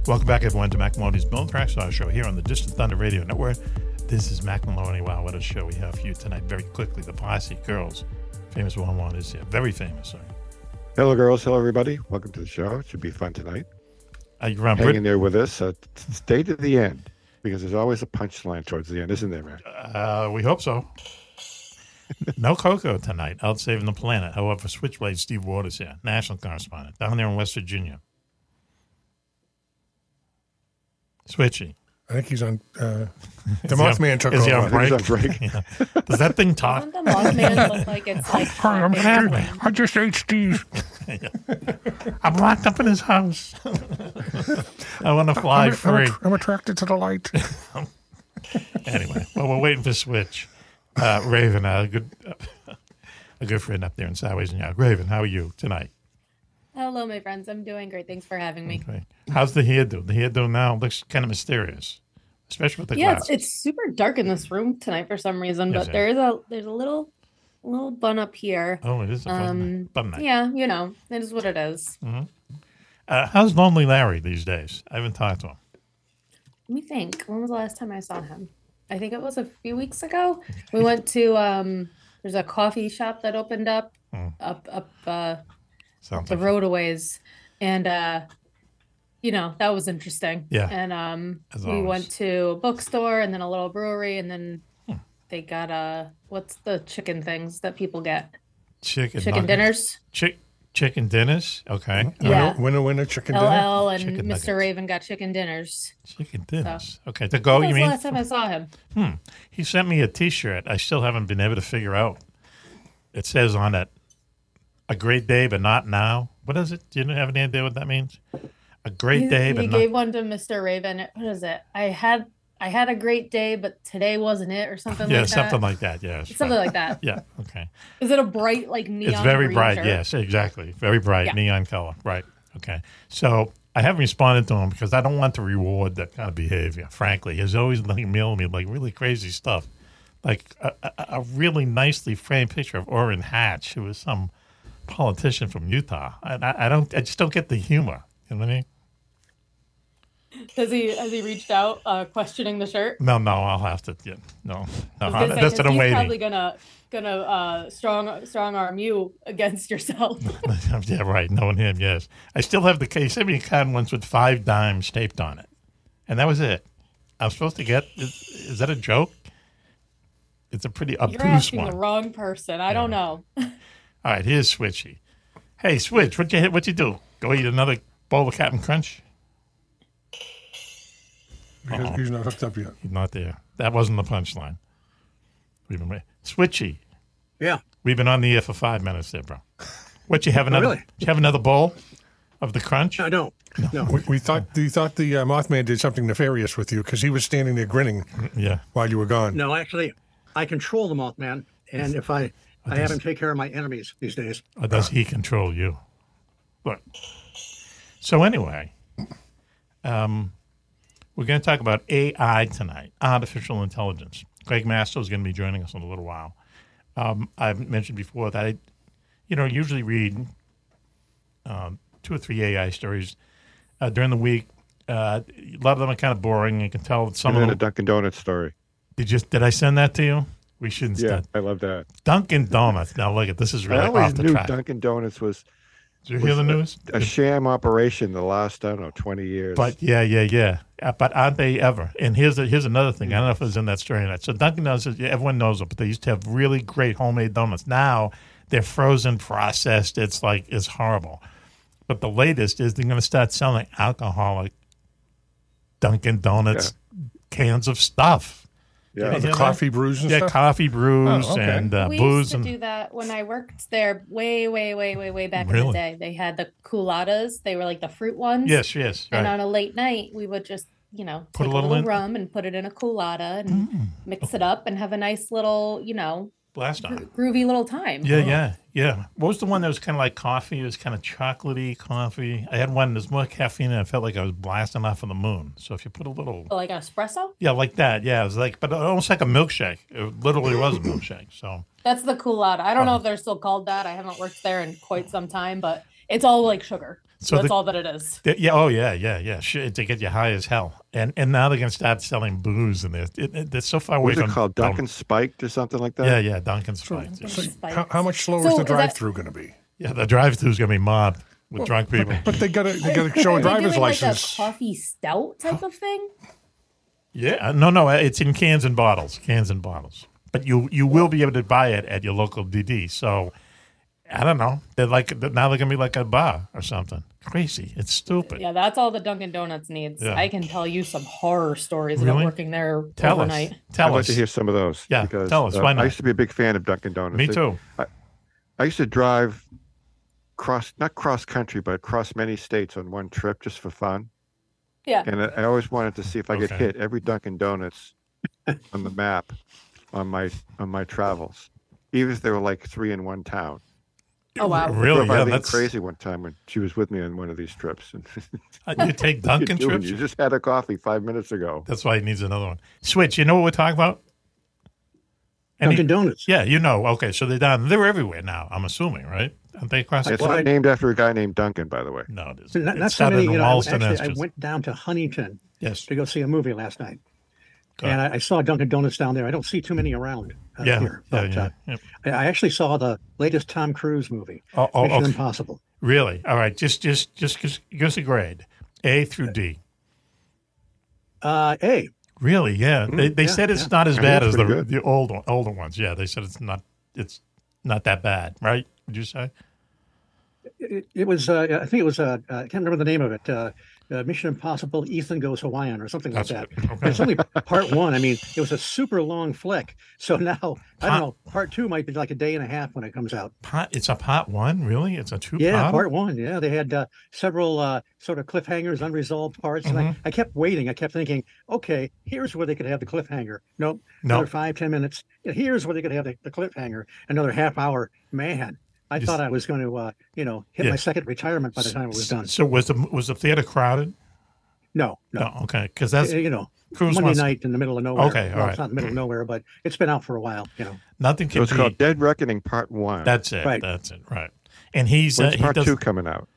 Welcome back, everyone, to Mack Maloney's Military Song Show here on the Distant Thunder Radio Network. This is Mack Maloney. Wow, what a show we have for you tonight. Very quickly, the Posse Girls. Famous One is here. Very famous, sorry. Hello, girls. Hello, everybody. Welcome to the show. It should be fun tonight. Hang in there with us. Stay to the end, because there's always a punchline towards the end, isn't there, Mack? We hope so. No Coco tonight. Out saving the planet. However, Switchblade Steve Waters here, national correspondent, down there in West Virginia. Switchy. I think he's on the Mothman took over. Is he on break? Yeah. Does that thing talk? Doesn't the Mothman look like it's like... I just ate Steve. I'm locked up in his house. I want to fly free. I'm attracted to the light. Anyway, well, we're waiting for Switch. Raven, a good friend up there in Sideways and Yard. Raven, how are you tonight? Hello, my friends. I'm doing great. Thanks for having me. Okay. How's the hairdo? The hairdo now looks kind of mysterious, especially with the glasses. Yeah, it's super dark in this room tonight for some reason, but there's a little bun up here. Oh, it is a bun night. Yeah, you know, it is what it is. Mm-hmm. How's Lonely Larry these days? I haven't talked to him. Let me think. When was the last time I saw him? I think it was a few weeks ago. We went to there's a coffee shop that opened up the roadways, and that was interesting. Yeah, and we went to a bookstore and then a little brewery, and then they got what's the chicken things that people get? Chicken dinners. Chicken dinners. Okay. Yeah. Winner chicken dinner. LL and chicken Mr. Nuggets. Raven got chicken dinners. Chicken dinners. So. Okay. To go. You mean? Last time I saw him. He sent me a T-shirt. I still haven't been able to figure out. It says on it, "A great day, but not now." What is it? Do you have any idea what that means? A great day, but not now. He gave one to Mr. Raven. What is it? I had a great day, but today wasn't it, or something like that. Yeah, something like that. Yeah, something like that. Yeah. Okay. Is it a bright neon? It's very bright. Shirt? Yes, exactly. Very bright neon color. Right. Okay. So I haven't responded to him because I don't want to reward that kind of behavior. Frankly, he's always mailing me really crazy stuff, like a really nicely framed picture of Orrin Hatch, who was some politician from Utah. I just don't get the humor. You know what I mean? Has he reached out questioning the shirt? No, I'll have to. Yeah, no. That's what I'm waiting. He's probably gonna strong arm you against yourself. Yeah, right. Knowing him, yes. I still have the case. I mean, cotton once with 5 dimes taped on it, and that was it. I was supposed to get. Is that a joke? It's a pretty obtuse one. You're asking the wrong person. I don't know. All right, here's Switchy. Hey, Switch, what you do? Go eat another bowl of Captain Crunch? Because he's not hooked up yet. He's not there. That wasn't the punchline. Switchy. Yeah. We've been on the air for 5 minutes there, bro. What, you have another? Oh, really? You have another bowl of the crunch? No, I don't. No. We thought the Mothman did something nefarious with you because he was standing there grinning while you were gone. No, actually, I control the Mothman, and if I have him take care of my enemies these days. Or does he control you? Look. So anyway, we're going to talk about AI tonight, artificial intelligence. Greg Mastel is going to be joining us in a little while. I've mentioned before that I, usually read two or three AI stories during the week. A lot of them are kind of boring. You can tell that some of them. And then a Dunkin' Donuts story. Did I send that to you? We shouldn't start. I love that. Dunkin' Donuts. Now look at this is really off the track. I always knew Dunkin' Donuts was. Did you hear the news? A sham operation the last, 20 years. But but aren't they ever? And here's another thing. I don't know if it was in that story or not. So Dunkin' Donuts, everyone knows it, but they used to have really great homemade donuts. Now they're frozen, processed. It's horrible. But the latest is they're going to start selling alcoholic Dunkin' Donuts cans of stuff. Yeah, the coffee brews and stuff? Yeah, coffee brews and booze. We used to do that when I worked there way back in the day. They had the culottes. They were like the fruit ones. Yes. And on a late night, we would just, put take a little rum and put it in a culotta and mix it up and have a nice little, blast on. Groovy little time. Yeah. What was the one that was kind of like coffee? It was kind of chocolatey coffee. I had one. There's more caffeine, and I felt like I was blasting off of the moon. So if you put a little, like an espresso. Yeah, like that. Yeah, it was like, but almost like a milkshake. It literally was a milkshake. So that's the culotta. I don't know if they're still called that. I haven't worked there in quite some time, but it's all like sugar. So that's all that it is. Yeah. To get you high as hell. And now they're going to start selling booze in there. They're so far away from... What is it called? Dunkin' Spiked or something like that? Yeah, Dunkin' Spiked. So how much slower is the drive-thru going to be? Yeah, the drive-thru is going to be mobbed with drunk people. But they got to show a driver's license. Like a coffee stout type of thing? Yeah. No, it's in cans and bottles. But you will be able to buy it at your local DD, so... I don't know. Now they're going to be like a bar or something. Crazy. It's stupid. Yeah, that's all the Dunkin' Donuts needs. Yeah. I can tell you some horror stories about working there overnight. I'd like to hear some of those. Yeah, because, tell us. Why not? I used to be a big fan of Dunkin' Donuts. Me too. I used to drive not cross country, but across many states on one trip just for fun. Yeah. And I always wanted to see if I could hit every Dunkin' Donuts on the map on my travels, even if they were like three in one town. Oh, wow. Really? Yeah, that's crazy one time when she was with me on one of these trips. You take Dunkin' trips? You just had a coffee 5 minutes ago. That's why he needs another one. Switch, you know what we're talking about? Dunkin' Donuts. Yeah, Okay, so they're everywhere now, I'm assuming, right? Aren't they across the not named after a guy named Duncan, by the way. No, it isn't. Not so many, I went down to Huntington to go see a movie last night. And I saw Dunkin' Donuts down there. I don't see too many around here. But, I actually saw the latest Tom Cruise movie, Mission Impossible. Really? All right. Just give us a grade, A through D. A. Really? Yeah. They said it's not as bad as the older ones. Yeah, they said it's not that bad, right? Would you say? It was. I think it was. I can't remember the name of it. Mission Impossible, Ethan Goes Hawaiian or something like that. Okay. It's only part one. I mean, it was a super long flick. So now, I don't know, part two might be like a day and a half when it comes out. It's a part one? Really? It's a two-part? Yeah, part one. Yeah, they had several sort of cliffhangers, unresolved parts. And I kept waiting. I kept thinking, okay, here's where they could have the cliffhanger. Nope. Another 5-10 minutes. Here's where they could have the cliffhanger. Another half hour. Man. I thought I was going to, hit my second retirement by the time it was done. So was the theater crowded? No. Okay, because that's Cruise Monday night in the middle of nowhere. Okay, all right. It's not in the middle of nowhere, but it's been out for a while. Nothing can. So it's called Dead Reckoning Part One. That's it. Right. And he's Part Two coming out.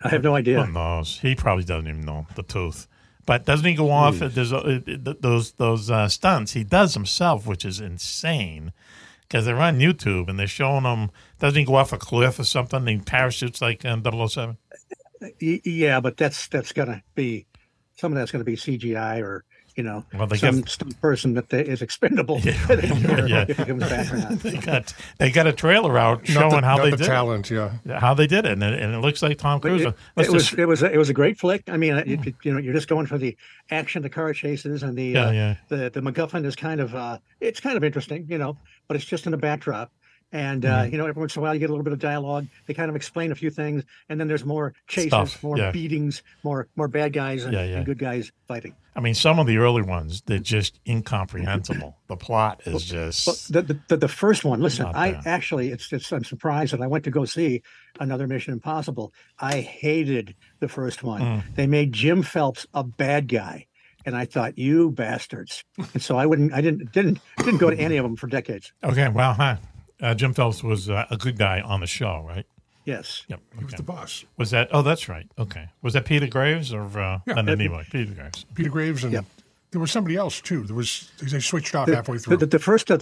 I have no idea. Who knows? He probably doesn't even know the truth. But doesn't he go off? There's those stunts he does himself, which is insane. Because they're on YouTube and they're showing them, doesn't he go off a cliff or something? He parachutes like 007? Yeah, but that's going to be, some of that's going to be CGI or, some person that is expendable. They got a trailer out showing how they did it. And it looks like Tom Cruise. It was a great flick. I mean, you're just going for the action, the car chases, and the MacGuffin is kind of, it's kind of interesting, but it's just in the backdrop. And, you know, every once in a while you get a little bit of dialogue. They kind of explain a few things. And then there's more chases, more beatings, more bad guys and good guys fighting. I mean, some of the early ones, they're just incomprehensible. The plot is just... Well, the first one, listen, I'm surprised that I went to go see another Mission Impossible. I hated the first one. They made Jim Phelps a bad guy. And I thought, you bastards. And so I didn't go to any of them for decades. Okay, well, huh. Jim Phelps was a good guy on the show, right? Yes. Yep. Okay. He was the boss. Was that? Oh, that's right. Okay. Was that Peter Graves or Nimoy? Peter Graves. Peter Graves, and there was somebody else too. There was they switched off halfway through. The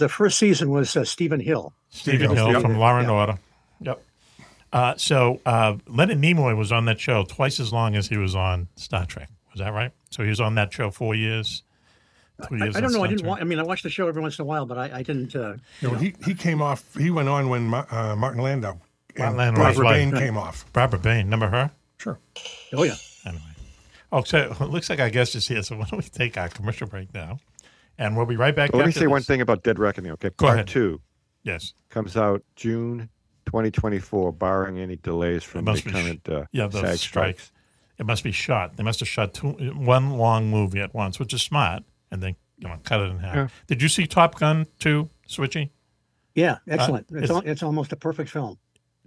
first season was Stephen Hill. Stephen Hill from Law and Order. Yep. So Leonard Nimoy was on that show twice as long as he was on Star Trek. Was that right? So he was on that show 4 years. I don't know. I didn't. I watched the show every once in a while, but I didn't. He came off. He went on when Martin Landau and Barbara Bain came off. Barbara Bain, remember her? Sure. Oh yeah. Anyway, so it looks like our guest is here. So why don't we take our commercial break now, and we'll be right back. Let me say one thing about Dead Reckoning. Okay, Part 2. Yes. Comes out June 2024, barring any delays from the current SAG strikes. It must be shot. They must have shot one long movie at once, which is smart. And then cut it in half. Yeah. Did you see Top Gun 2, Switchy? Yeah, excellent. It's almost a perfect film.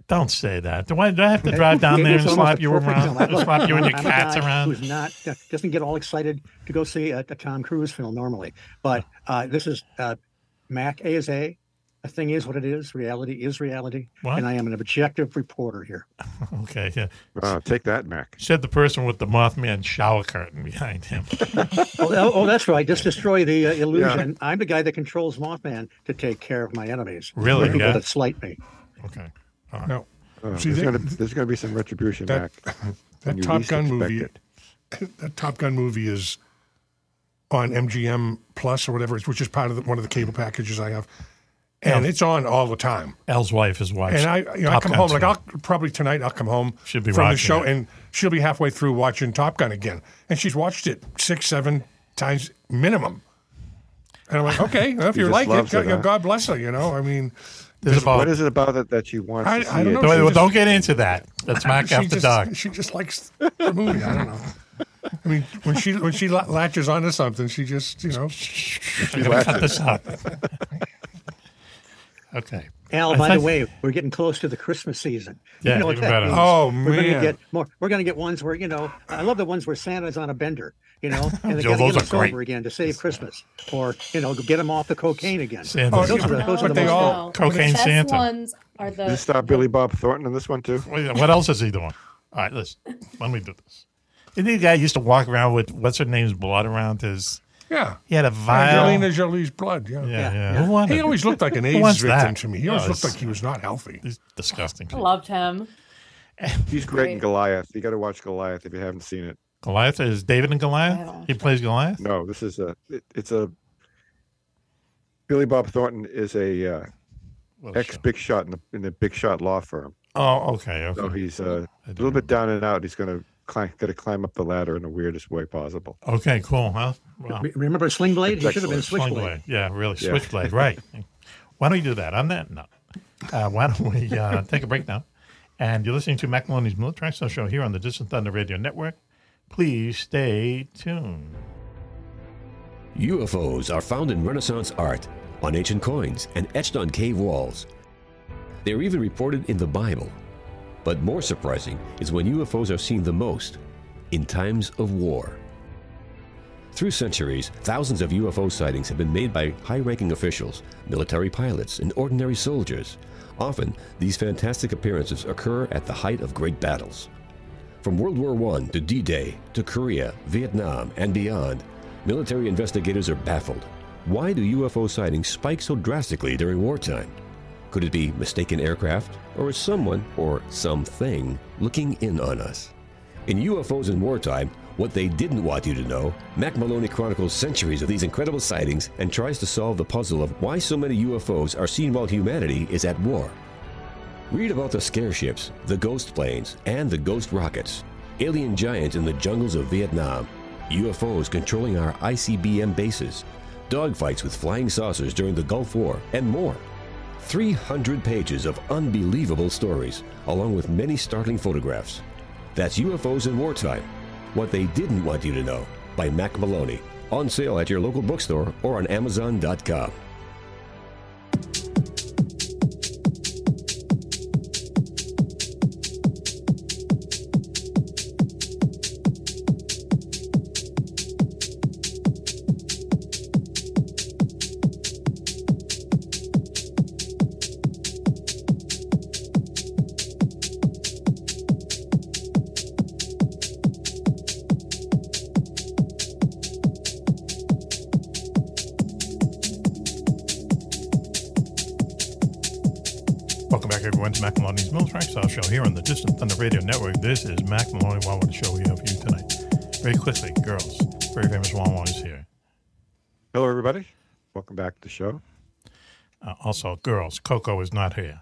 Don't say that. Do I have to drive down there and slap you around? Slap you and your cats around? Who's not doesn't get all excited to go see a Tom Cruise film normally, but this is Mac A is A. A thing is what it is. Reality is reality. What? And I am an objective reporter here. Okay. Yeah. Take that, Mac. Said the person with the Mothman shower curtain behind him. oh, that's right. Just destroy the illusion. Yeah. I'm the guy that controls Mothman to take care of my enemies. Really? The people that slight me. Okay. All right. No. There's going to be some retribution, Mac. That Top Gun movie. That Top Gun movie is on MGM Plus or whatever, which is part of one of the cable packages I have. And it's on all the time. Al's wife has watched. And I come home, probably tonight I'll come home from the show, and she'll be halfway through watching Top Gun again. And she's watched it 6-7 times minimum. And I'm like, okay, well, if you like it, God bless her, I mean. What is it about it that you want to see? I don't know. Don't get into that. That's Mac After Dark. She just likes the movie. I don't know. I mean, when she latches onto something, she just, She's going to cut this out. Okay. Al, by the way, we're getting close to the Christmas season. Yeah, you know even better. Oh, man. We're going to get more. We're going to get ones where, I love the ones where Santa's on a bender, and they got to get him sober again to save Christmas, or, get him off the cocaine again. Those are the cocaine Santa. Ones are the... Did you stop Billy Bob Thornton in this one, too? What else is he doing? All right, listen. Let me do this. Isn't he the guy used to walk around with, what's her name's blood around his... Yeah. He had a vial. Angelina Jolie's blood. Yeah. He always looked like an AIDS victim to me. He always looked like he was not healthy. He's disgusting. I loved him. He's great in Goliath. You got to watch Goliath if you haven't seen it. Goliath? Is David in Goliath? He plays Goliath? No, this is Billy Bob Thornton is a ex-Big Shot in the Big Shot law firm. Oh, okay. So he's a little bit down and out. He's going to climb up the ladder in the weirdest way possible. Okay, cool, huh? Wow. Remember Slingblade? He should have been Switchblade. Yeah, really, Switchblade, right. Why don't we do that? On that note, why don't we take a break now? And you're listening to Mack Maloney's Military Style Show here on the Distant Thunder Radio Network. Please stay tuned. UFOs are found in Renaissance art, on ancient coins, and etched on cave walls. They're even reported in the Bible. But more surprising is when UFOs are seen the most, in times of war. Through centuries, thousands of UFO sightings have been made by high-ranking officials, military pilots, and ordinary soldiers. Often, these fantastic appearances occur at the height of great battles. From World War I to D-Day, to Korea, Vietnam, and beyond, military investigators are baffled. Why do UFO sightings spike so drastically during wartime? Could it be mistaken aircraft, or is someone, or something, looking in on us? In UFOs in Wartime, What They Didn't Want You to Know, Mack Maloney chronicles centuries of these incredible sightings and tries to solve the puzzle of why so many UFOs are seen while humanity is at war. Read about the scare ships, the ghost planes, and the ghost rockets, alien giants in the jungles of Vietnam, UFOs controlling our ICBM bases, dogfights with flying saucers during the Gulf War, and more. 300 pages of unbelievable stories, along with many startling photographs. That's UFOs in Wartime, What They Didn't Want You to Know, by Mack Maloney, on sale at your local bookstore or on Amazon.com. Here on the Distant Thunder Radio Network. This is Mack Maloney. Wow, what a show we have for you tonight. Very quickly, girls, very famous Wow is here. Hello, everybody. Welcome back to the show. Also, girls, Coco is not here.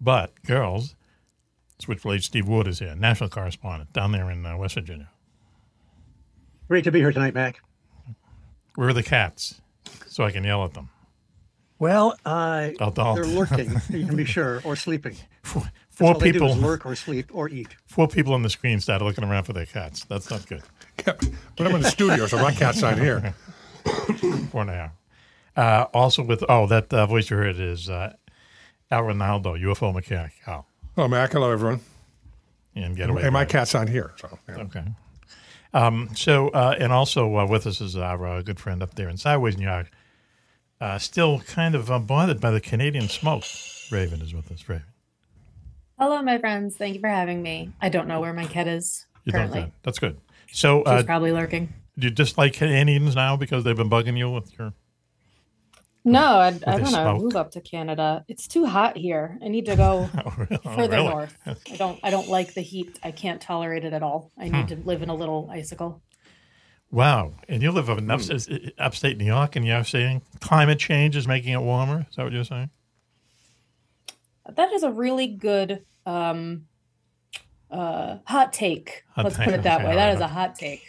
But, girls, Switchblade Steve Wood is here, national correspondent down there in West Virginia. Great to be here tonight, Mac. Where are the cats? So I can yell at them. Well, they're lurking, you can be sure, or sleeping. Four people lurk or sleep or eat. Four people on the screen started looking around for their cats. That's not good. But I'm in the studio, so my cat's not here. For now. Also with, that voice you heard is Al Ronaldo, UFO mechanic. Al. Hello, Mac. Hello, everyone. And Getaway. And my cat's not here. So, yeah. Okay. And also with us is our good friend up there in Sideways, New York. Still kind of bothered by the Canadian smoke. Raven is with us. Raven. Hello, my friends. Thank you for having me. I don't know where my cat is currently. That's good. So she's probably lurking. Do you dislike Canadians now because they've been bugging you with your? No, I don't know. Move up to Canada. It's too hot here. I need to go further north. I don't like the heat. I can't tolerate it at all. I need to live in a little icicle. Wow! And you live in upstate New York, and you're saying climate change is making it warmer. Is that what you're saying? That is a really good. Hot take. Let's put it that way. That is a hot take.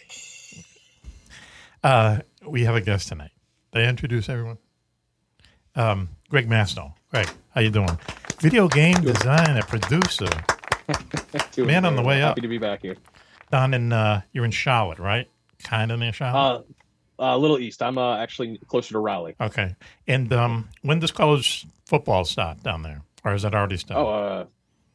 We have a guest tonight. Did I introduce everyone? Greg Mastel. Greg, how you doing? Video game designer, producer. Man on the way up. Happy to be back here. Down in you're in Charlotte, right? Kind of near Charlotte. A little east. I'm actually closer to Raleigh. Okay. And when does college football start down there, or is that already started?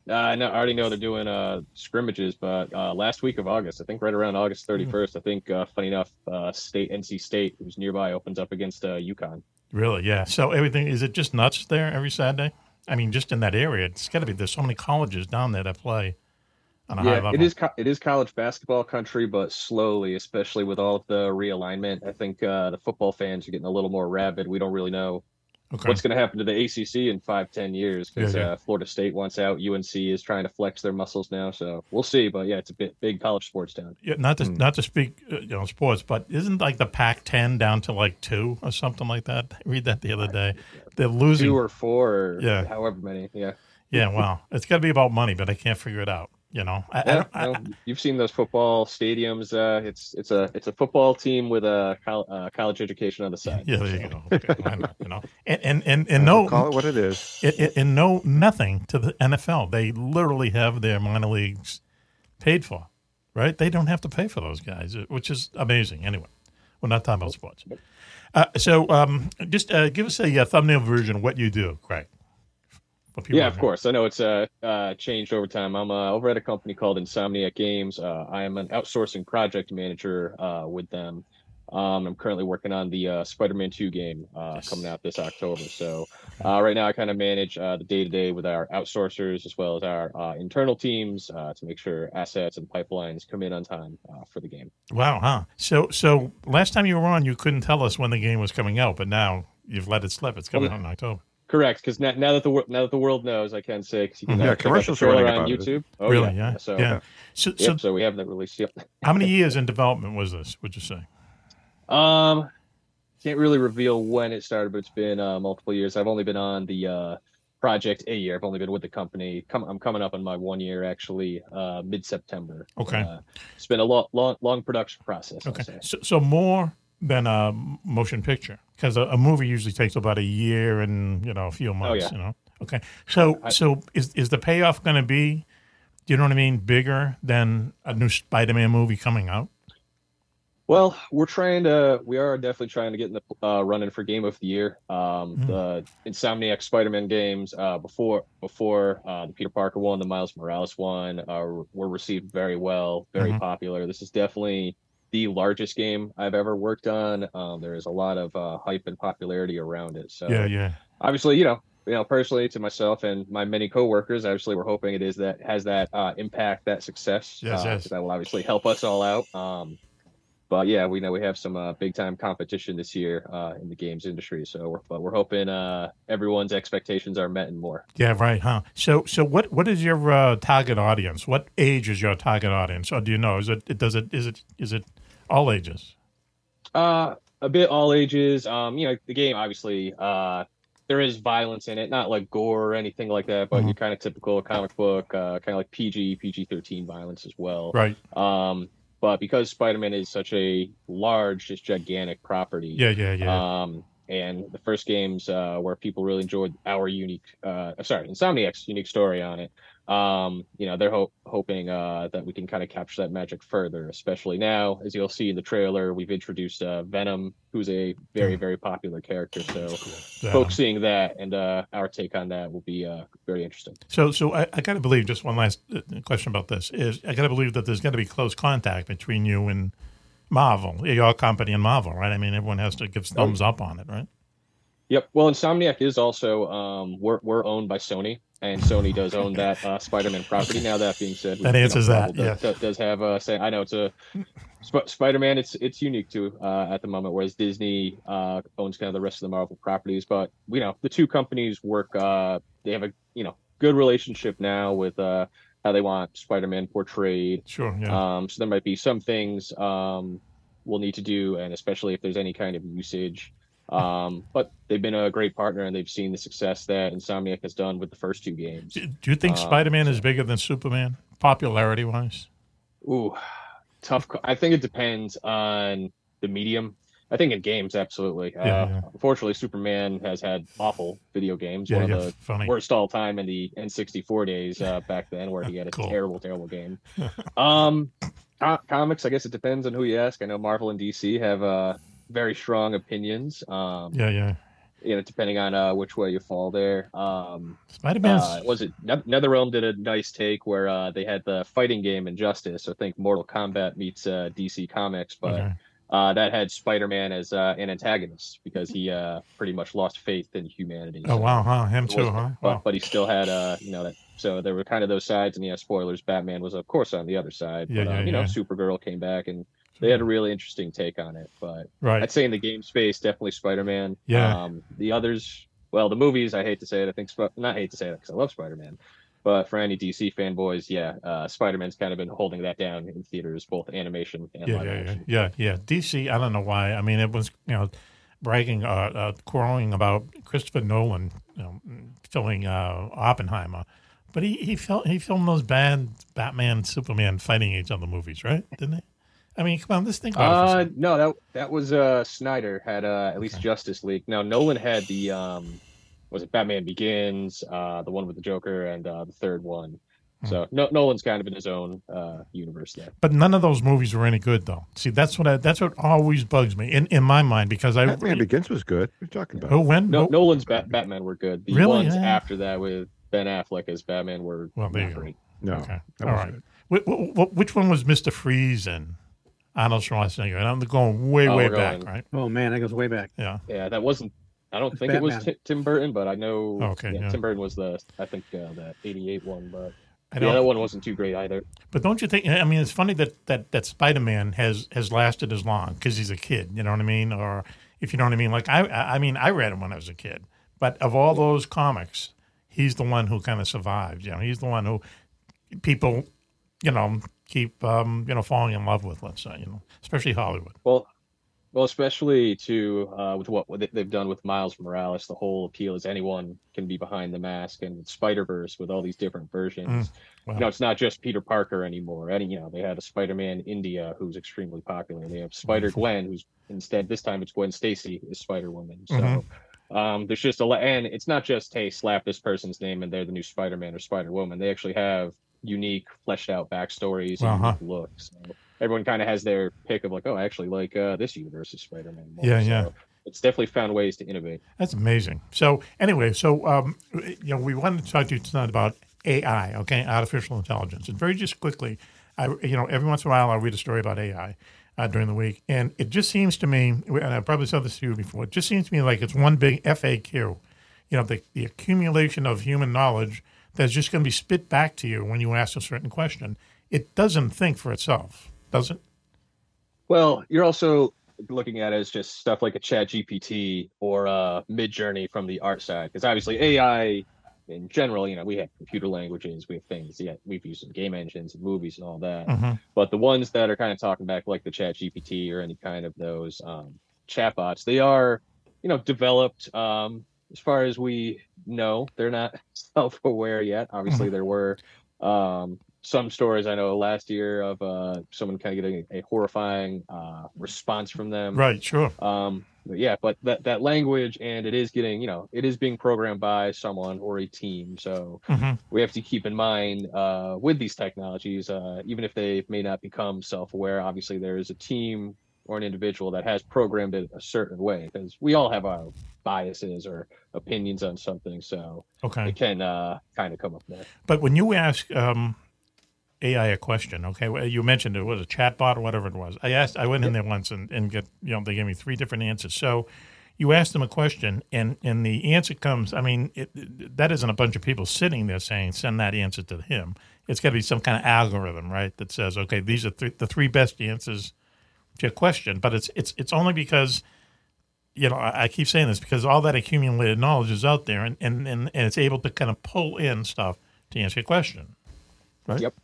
I already know they're doing scrimmages, but last week of August, I think right around August 31st, I think, funny enough, NC State, who's nearby, opens up against UConn. Really? Yeah. So everything, is it just nuts there every Saturday? I mean, just in that area, it's got to be, there's so many colleges down there that play on a high level. It is college basketball country, but slowly, especially with all of the realignment, I think the football fans are getting a little more rabid. We don't really know. Okay. What's going to happen to the ACC in 5-10 years? Because Florida State wants out. UNC is trying to flex their muscles now, so we'll see. But yeah, it's a big college sports town. Yeah, not to speak, sports, but isn't like the Pac-10 down to like 2 or something like that? I read that the other day. They're losing 2 or 4, however many. Yeah, yeah. Wow, it's got to be about money, but I can't figure it out. You know, you've seen those football stadiums. It's a football team with a college education on the side. Yeah, there you go. Okay. I know, you know, and no, call it what it is. And no, nothing to the NFL. They literally have their minor leagues paid for, right? They don't have to pay for those guys, which is amazing. Anyway, we're not talking about sports. Just give us a thumbnail version of what you do, Craig. Yeah, of course. I know it's changed over time. I'm over at a company called Insomniac Games. I am an outsourcing project manager with them. I'm currently working on the Spider-Man 2 game coming out this October. So right now I kind of manage the day-to-day with our outsourcers as well as our internal teams to make sure assets and pipelines come in on time for the game. Wow, huh? So last time you were on, you couldn't tell us when the game was coming out, but now you've let it slip. It's coming out in October. Correct, because now that the world knows, I can say because you can commercials are running on YouTube. Oh, really? Yeah. So. So we have that released. Yep. How many years in development was this? Would you say? Can't really reveal when it started, but it's been multiple years. I've only been on the project a year. I've only been with the company. I'm coming up on my 1 year actually, mid September. Okay. It's been a long production process. Okay. So more than a motion picture, because a movie usually takes about a year and a few months. Oh, yeah. Okay. So is the payoff going to be, do you know what I mean, bigger than a new Spider-Man movie coming out? Well, we are definitely trying to get in the running for Game of the Year. The Insomniac Spider-Man games before the Peter Parker one, the Miles Morales one were received very well, very popular. This is definitely the largest game I've ever worked on. There is a lot of hype and popularity around it. So yeah. Obviously, personally to myself and my many coworkers, obviously we're hoping it is that has that impact, that success. Yes. That will obviously help us all out. But yeah, we know we have some big time competition this year in the games industry, so we're hoping everyone's expectations are met and more. Yeah, right, huh? So what is your target audience? What age is your target audience? Or do you know? Is it all ages? A bit all ages. The game obviously there is violence in it, not like gore or anything like that, but your kind of typical comic book, kind of like PG-13 violence as well. Right. But because Spider-Man is such a large, just gigantic property, and the first games where people really enjoyed Insomniac's unique story on it, they're hoping that we can kind of capture that magic further, especially now, as you'll see in the trailer, we've introduced Venom, who's a very, very popular character. So folks seeing that and our take on that will be very interesting. So I got to believe, just one last question about this, is I got to believe that there's going to be close contact between you and Marvel, your company and Marvel, right? I mean, everyone has to give thumbs up on it, right? Yep. Well, Insomniac is also we're owned by Sony, and Sony does own that Spider-Man property. Now, that being said, that answers that. Yeah, does have a say. I know it's a Spider-Man. It's unique to at the moment, whereas Disney owns kind of the rest of the Marvel properties. But the two companies work. They have a good relationship now with how they want Spider-Man portrayed. Sure. Yeah. So there might be some things we'll need to do, and especially if there's any kind of usage. But they've been a great partner, and they've seen the success that Insomniac has done with the first two games. Do you think Spider-Man is bigger than Superman, popularity-wise? Ooh, tough. I think it depends on the medium. I think in games, absolutely. Unfortunately, Superman has had awful video games. One of the worst all time in the N64 days back then, where he had a terrible, terrible game. Comics, I guess it depends on who you ask. I know Marvel and DC have very strong opinions. Depending on which way you fall there. Spider-Man's was it Netherrealm did a nice take where they had the fighting game Injustice. So I think Mortal Kombat meets DC Comics, but that had Spider-Man as an antagonist because he pretty much lost faith in humanity. So him too, huh? But he still had that. So there were kind of those sides, and spoilers, Batman was of course on the other side. Supergirl came back and they had a really interesting take on it, but I'd say in the game space, definitely Spider-Man. Yeah. The others, well, the movies, I hate to say it. I think, not hate to say that because I love Spider-Man, but for any DC fanboys, Spider-Man's kind of been holding that down in theaters, both animation and live action. Yeah. DC, I don't know why. I mean, it was, quarreling about Christopher Nolan filming Oppenheimer. But he filmed those bad Batman, Superman fighting each other movies, right? Didn't he? I mean, come on, this thing. No, that was Snyder had at least Justice League. Now Nolan had the was it Batman Begins, the one with the Joker, and the third one. So Nolan's kind of in his own universe there. But none of those movies were any good, though. See, that's what always bugs me in my mind because Batman Begins was good. What are you talking about? Oh, when Nolan's Batman were good. The really? Ones after that with Ben Affleck as Batman were not great. No, okay. All right. Which one was Mr. Freeze in? Arnold Schwarzenegger, and I'm going way back, right? Oh man, that goes way back. Yeah, that wasn't. I don't think Batman. It was Tim Burton, but I know. Okay, yeah. Tim Burton was the '88 one, but that one wasn't too great either. But don't you think? I mean, it's funny that Spider-Man has lasted as long because he's a kid. You know what I mean? Or if you know what I mean, like I read him when I was a kid, but of all those comics, he's the one who kind of survived. He's the one who people, keep falling in love with, let's say, especially Hollywood. Well, Well, especially to with what they've done with Miles Morales, the whole appeal is anyone can be behind the mask, and Spider-Verse with all these different versions. Wow. You know, it's not just Peter Parker anymore. You know, they had a Spider-Man India who's extremely popular. They have Spider-Gwen, who's instead this time it's Gwen Stacy is Spider-Woman. So there's just a lot, and it's not just hey, slap this person's name and they're the new Spider-Man or Spider-Woman. They actually have unique, fleshed-out backstories and looks. So everyone kind of has their pick of like, oh, I actually like this universe of Spider-Man more. Yeah, yeah. So it's definitely found ways to innovate. That's amazing. So anyway, so you know, we wanted to talk to you tonight about AI, okay, artificial intelligence. And very just quickly, you know, every once in a while I'll read a story about AI during the week, and it just seems to me, and I probably said this to you before, it just seems to me like it's one big FAQ, you know, the accumulation of human knowledge that's just going to be spit back to you when you ask a certain question. It doesn't think for itself. Doesn't. Well, you're also looking at it as just stuff like a ChatGPT or Midjourney from the art side, because obviously AI in general, you know, we have computer languages, we have things, yeah, we've used in game engines and movies and all that. But the ones that are kind of talking back, like the ChatGPT or any kind of those chatbots, they are, you know, developed. As far as we know, they're not self-aware yet. Obviously, there were some stories I know last year of someone kind of getting a horrifying response from them. Right, sure. But yeah, but that language, and it is getting, you know, it is being programmed by someone or a team. So we have to keep in mind with these technologies, even if they may not become self-aware, obviously there is a team or an individual that has programmed it a certain way, because we all have our biases or opinions on something. So it can kind of come up there. But when you ask AI a question, okay, you mentioned it was a chatbot or whatever it was. I went in there once and get, you know, they gave me 3 different answers. So you ask them a question, and the answer comes, I mean, that isn't a bunch of people sitting there saying, send that answer to him. It's got to be some kind of algorithm, right, that says, okay, these are the 3 best answers to your question. But it's only because, you know, I keep saying this, because all that accumulated knowledge is out there, and it's able to kind of pull in stuff to answer your question, right? Yep.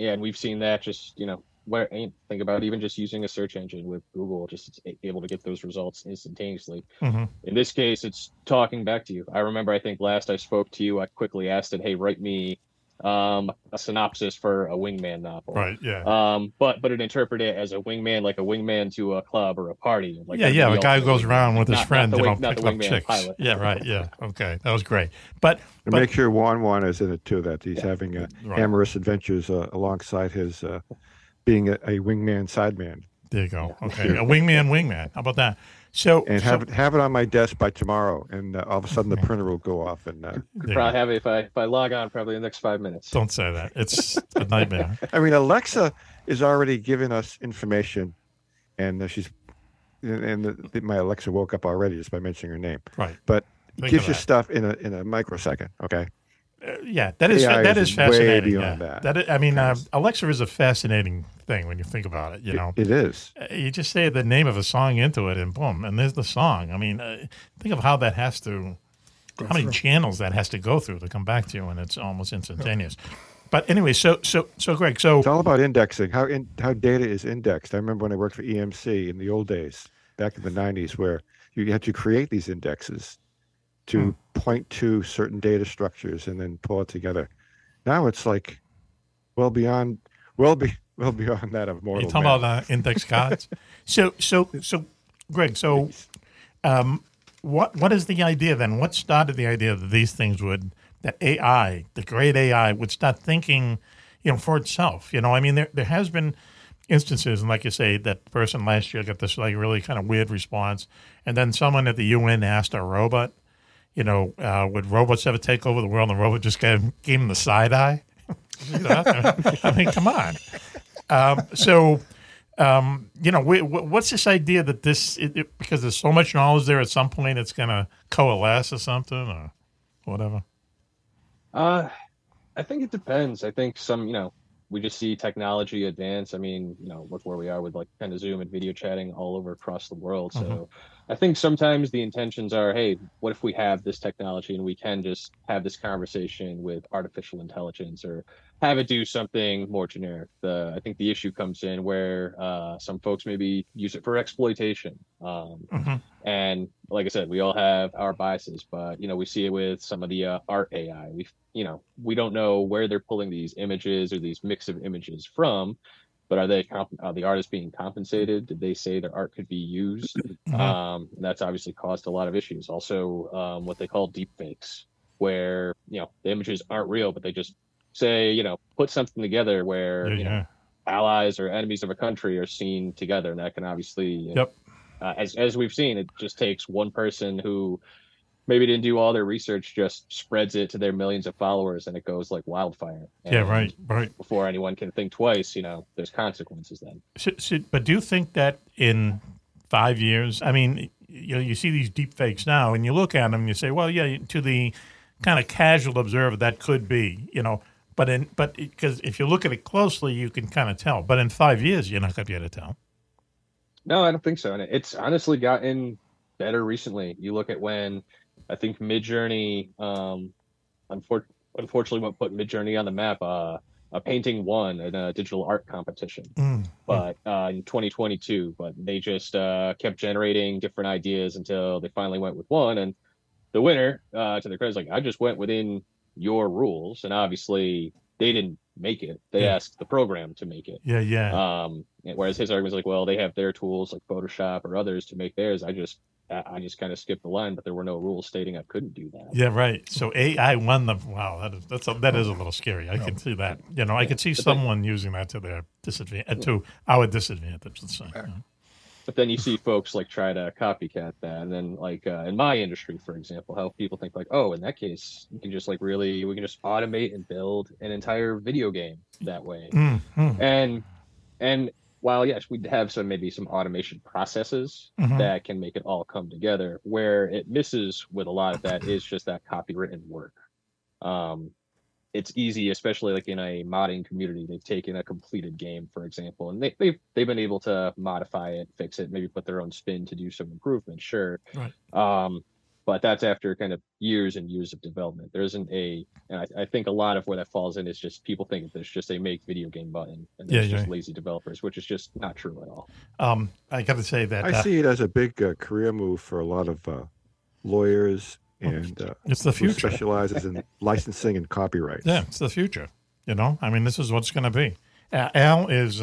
And we've seen that, just, you know, where think about even just using a search engine with Google, just able to get those results instantaneously. In this case, it's talking back to you. I remember, I think last I spoke to you, I quickly asked it, hey, write me a synopsis for a Wingman novel. Right. Yeah. But it interpreted it as a wingman, like a wingman to a club or a party. Like the guy who goes around with his friend, you know, picking up chicks. Pilot. Yeah. Right. Yeah. Okay. That was great. But make sure Juan is in it too. That he's having amorous adventures alongside his being a wingman sideman. There you go. Okay. A wingman. How about that? So, and have it on my desk by tomorrow, and all of a sudden the printer will go off. And could probably have it if I log on probably in the next 5 minutes. Don't say that; it's a nightmare. I mean, Alexa is already giving us information, and my Alexa woke up already just by mentioning her name. Right, but it gives you stuff in a microsecond. Okay. Yeah, that is fascinating. Way beyond that. I mean, Alexa is a fascinating thing when you think about it. You know, it is. You just say the name of a song into it, and boom, and there's the song. I mean, think of how that has to, how many channels that has to go through to come back to you, and it's almost instantaneous. But anyway, so Greg, so it's all about indexing. How data is indexed. I remember when I worked for EMC in the old days, back in the '90s, where you had to create these indexes to point to certain data structures and then pull it together. Now it's like well beyond that of mortal. You're talking about index cards. So, Greg. So, what is the idea then? What started the idea that these things that AI, the great AI, would start thinking, you know, for itself? You know, I mean, there has been instances, and like you say, that person last year got this like really kind of weird response, and then someone at the UN asked a robot, you know, would robots ever take over the world? And the robot just gave him the side eye. You know? I mean, come on. You know, what's this idea that because there's so much knowledge there, at some point it's going to coalesce or something or whatever? I think it depends. I think some, you know, we just see technology advance. I mean, you know, look where we are with like kind of Zoom and video chatting all over across the world. So I think sometimes the intentions are, hey, what if we have this technology and we can just have this conversation with artificial intelligence or have it do something more generic. I think the issue comes in where some folks maybe use it for exploitation. And like I said, we all have our biases, but, you know, we see it with some of the art AI. We don't know where they're pulling these images or these mix of images from, but are the artists being compensated? Did they say their art could be used? That's obviously caused a lot of issues. Also, what they call deepfakes, where, you know, the images aren't real, but they just say, you know, put something together where know, allies or enemies of a country are seen together, and that can obviously, as we've seen, it just takes one person who maybe didn't do all their research, just spreads it to their millions of followers, and it goes like wildfire. And before anyone can think twice, you know, there's consequences then. But do you think that in 5 years, I mean, you see these deep fakes now, and you look at them, and you say, well, yeah, to the kind of casual observer, that could be, you know. But because if you look at it closely, you can kind of tell. But in 5 years, you're not going to be able to tell. No, I don't think so. And it's honestly gotten better recently. You look at when I think Midjourney, unfortunately, what put Midjourney on the map, a painting won in a digital art competition, in 2022. But they just kept generating different ideas until they finally went with one. And the winner, to their credit, is like, I just went within your rules, and obviously they didn't make it. They asked the program to make it. Whereas his argument is like, well, they have their tools like Photoshop or others to make theirs. I just kind of skipped the line, but there were no rules stating I couldn't do that. Yeah, right. So AI won them. Wow, that is a little scary. I can see that. You know, I could see someone using that to their disadvantage, to our disadvantage. Let's say. But then you see folks like try to copycat that. And then like in my industry, for example, how people think like, oh, in that case, you can just like we can just automate and build an entire video game that way. And while, yes, we'd have maybe some automation processes that can make it all come together, where it misses with a lot of that is just that copywritten work. It's easy, especially like in a modding community, they've taken a completed game, for example, and they've been able to modify it, fix it, maybe put their own spin to do some improvement, sure. But that's after kind of years and years of development. There isn't I think a lot of where that falls in is just people think there's just a make video game button and there's just lazy developers, which is just not true at all. I got to say that I see it as a big career move for a lot of lawyers. And it's the future. Who specializes in licensing and copyright. Yeah, it's the future. You know, I mean, this is what's going to be. Al is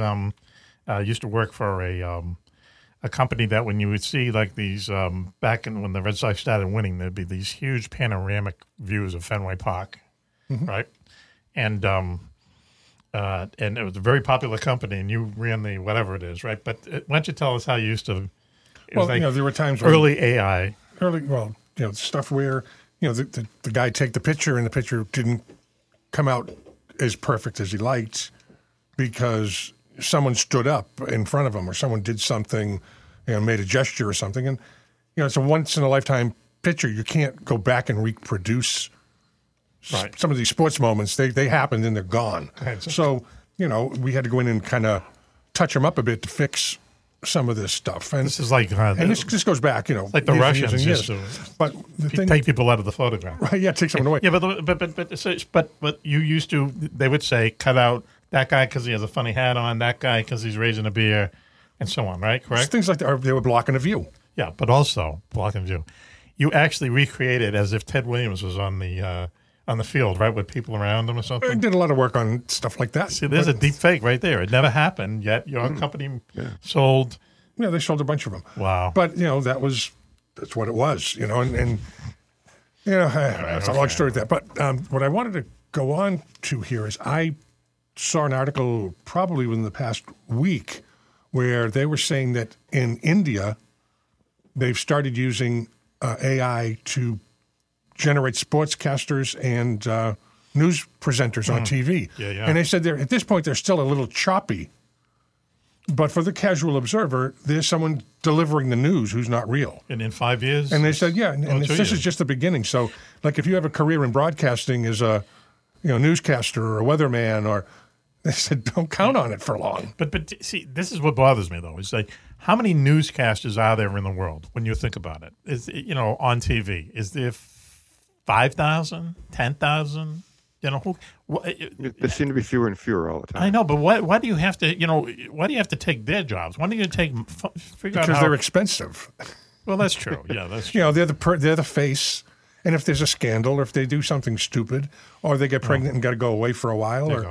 used to work for a company that when you would see like these back in when the Red Sox started winning, there'd be these huge panoramic views of Fenway Park, right? And it was a very popular company, and you ran the whatever it is, right? But why don't you tell us how you used to? Well, like, you know, there were times early when, AI, early well. You know, stuff where, you know, the guy take the picture and the picture didn't come out as perfect as he liked because someone stood up in front of him or someone did something, you know, made a gesture or something. And, you know, it's a once-in-a-lifetime picture. You can't go back and reproduce some of these sports moments. They happened and they're gone. So, you know, we had to go in and kind of touch them up a bit to fix some of this stuff, and this is like, and this goes back, you know, like the Russians used to, but the thing, take people out of the photograph, right? Yeah, take someone away. Yeah, but you used to. They would say, cut out that guy because he has a funny hat on, that guy because he's raising a beer, and so on, right? Correct. It's things like that. They were blocking a view. Yeah, but also blocking view. You actually recreated as if Ted Williams was on the field, right, with people around him or something. I did a lot of work on stuff like that. See, there's a deep fake right there. It never happened, yet your company sold. Yeah, they sold a bunch of them. Wow. But, you know, that's what it was, you know, and you know, it's a long story that. But what I wanted to go on to here is I saw an article probably within the past week where they were saying that in India they've started using AI to generate sportscasters and news presenters on TV. And they said at this point they're still a little choppy. But for the casual observer, there's someone delivering the news who's not real. And in 5 years? And they said, this is just the beginning. So, like, if you have a career in broadcasting as a newscaster or a weatherman, or they said, don't count on it for long. But see, this is what bothers me, though, is like, how many newscasters are there in the world when you think about it? Is, you know, on TV? Is there 5,000, 10,000, You know, they seem to be fewer and fewer all the time. I know, but why do you have to? You know, why do you have to take their jobs? Why don't you take because they're expensive. Well, that's true. Yeah, that's true. You know, they're the face. And if there's a scandal, or if they do something stupid, or they get pregnant and got to go away for a while, if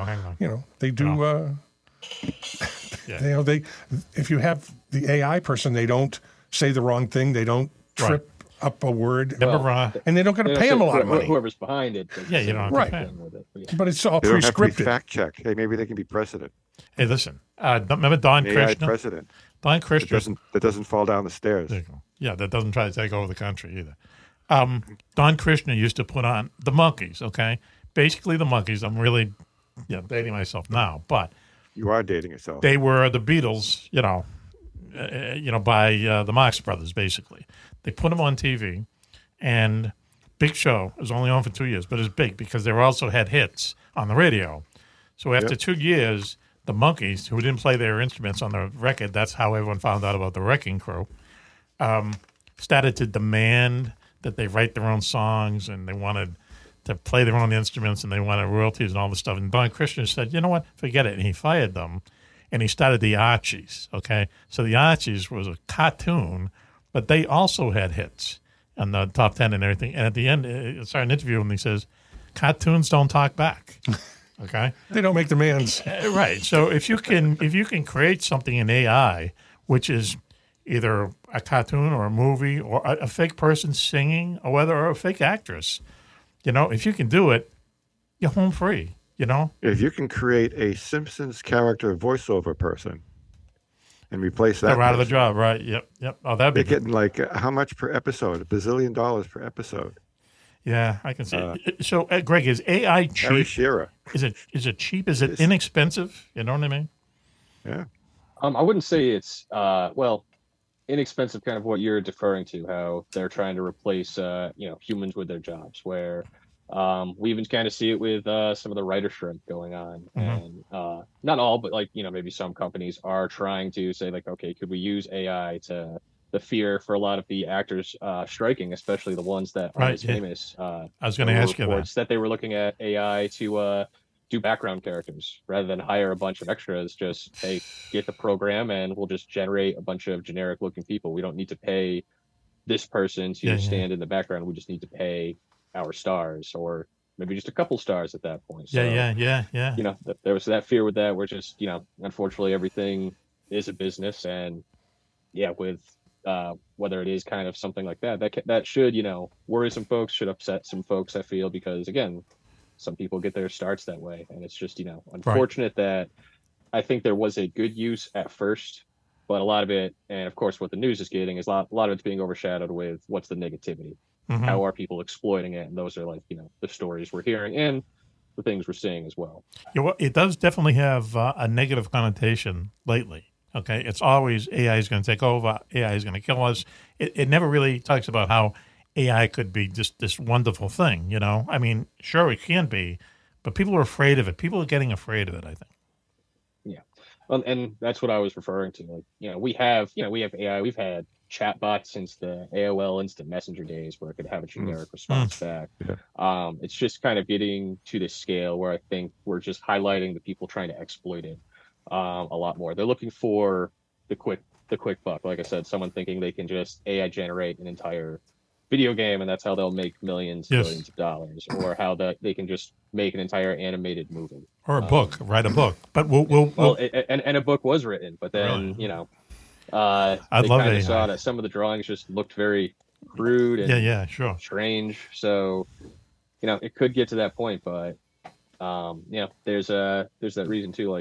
you have the AI person, they don't say the wrong thing, they don't trip up a word, and they don't got to pay them a lot of money. Whoever's behind it, you don't have to pay them with it. Yeah. But it's all pre-scripted. Fact checked. Hey, maybe they can be president. Hey, listen, remember Don Kirshner? President. Don Kirshner that doesn't fall down the stairs. Yeah, that doesn't try to take over the country either. Don Kirshner used to put on the Monkees, okay? Basically the Monkees. I'm really dating myself now, but... You are dating yourself. They were the Beatles, by the Marx Brothers, basically. They put them on TV, and Big Show was only on for 2 years, but it's big because they also had hits on the radio. So after 2 years, the Monkees, who didn't play their instruments on the record, that's how everyone found out about the Wrecking Crew, started to demand... that they write their own songs and they wanted to play their own instruments and they wanted royalties and all this stuff. And Don Kirshner said, you know what, forget it. And he fired them and he started the Archies, okay? So the Archies was a cartoon, but they also had hits on the top 10 and everything. And at the end, I started an interview and he says, cartoons don't talk back, okay? They don't make demands. Right. So if you can create something in AI, which is either a cartoon or a movie or a fake person singing or a fake actress. You know, if you can do it, you're home free, you know? If you can create a Simpsons character voiceover person and replace that. They're out of the job, right? Yep. Oh, that'd be good. Getting like how much per episode? $1 billion per episode. Yeah, I can see it. So, Greg, is AI cheap? Harry Shearer. Is it cheap? Is it inexpensive? You know what I mean? Yeah. I wouldn't say it's, inexpensive, kind of what you're deferring to, how they're trying to replace humans with their jobs, where we even kind of see it with some of the writer shrimp going on. Mm-hmm. And not all, but maybe some companies are trying to say okay, could we use AI to the fear for a lot of the actors striking, especially the ones that aren't as famous. I was going to ask you that they were looking at AI to do background characters rather than hire a bunch of extras. Just, hey, get the program and we'll just generate a bunch of generic looking people. We don't need to pay this person to stand in the background. We just need to pay our stars, or maybe just a couple stars at that point. So, yeah. You know, there was that fear with that, where just, unfortunately everything is a business. And with whether it is kind of something like that should, worry some folks, should upset some folks, I feel, because again, some people get their starts that way, and it's just, unfortunate that I think there was a good use at first, but a lot of it, and of course what the news is getting, is a lot of it's being overshadowed with what's the negativity. Mm-hmm. How are people exploiting it? And those are the stories we're hearing and the things we're seeing as well. Yeah, well, it does definitely have a negative connotation lately. Okay. It's always AI is going to take over. AI is going to kill us. It never really talks about how AI could be just this wonderful thing, I mean, sure it can be, but people are afraid of it. People are getting afraid of it, I think. Yeah. And that's what I was referring to. We have AI, we've had chatbots since the AOL Instant Messenger days, where it could have a generic response back. Yeah. It's just kind of getting to this scale where I think we're just highlighting the people trying to exploit it a lot more. They're looking for the quick buck. Like I said, someone thinking they can just AI generate an entire video game, and that's how they'll make millions, billions of dollars, or how they can just make an entire animated movie or a book. Write a book, but and a book was written, but then really? I kind of saw that some of the drawings just looked very crude and strange. So it could get to that point, but there's that reason too.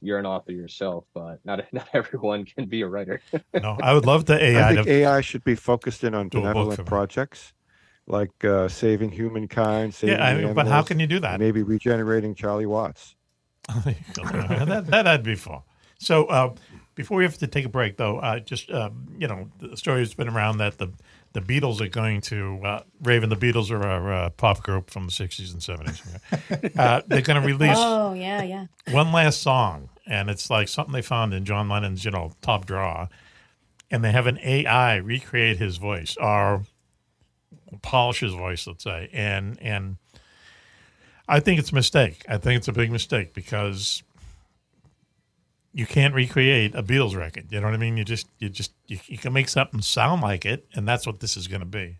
You're an author yourself, but not everyone can be a writer. No, I would love the AI. I think AI should be focused in on benevolent projects, like saving humankind. Animals, but how can you do that? Maybe regenerating Charlie Watts. That'd be fun. So before we have to take a break, though, the story has been around that the Beatles are going to Raven. The Beatles are a pop group from the 60s and 70s. They're going to release one last song, and it's like something they found in John Lennon's, top drawer, and they have an AI recreate his voice or polish his voice, let's say, and I think it's a mistake. I think it's a big mistake because you can't recreate a Beatles record. You know what I mean? You can make something sound like it, and that's what this is going to be.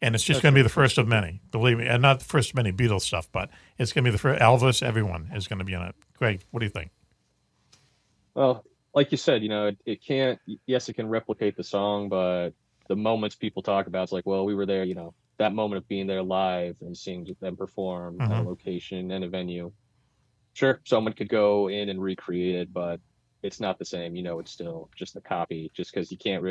And it's just going to be the first of many, believe me. And not the first of many Beatles stuff, but it's going to be the first. Elvis, everyone is going to be on it. Greg, what do you think? Well, like you said, you know, it can't, yes, it can replicate the song, but the moments people talk about, it's like, well, we were there, you know, that moment of being there live and seeing them perform at a location and a venue. Sure, someone could go in and recreate it, but it's not the same. You know, it's still just a copy, just because you can't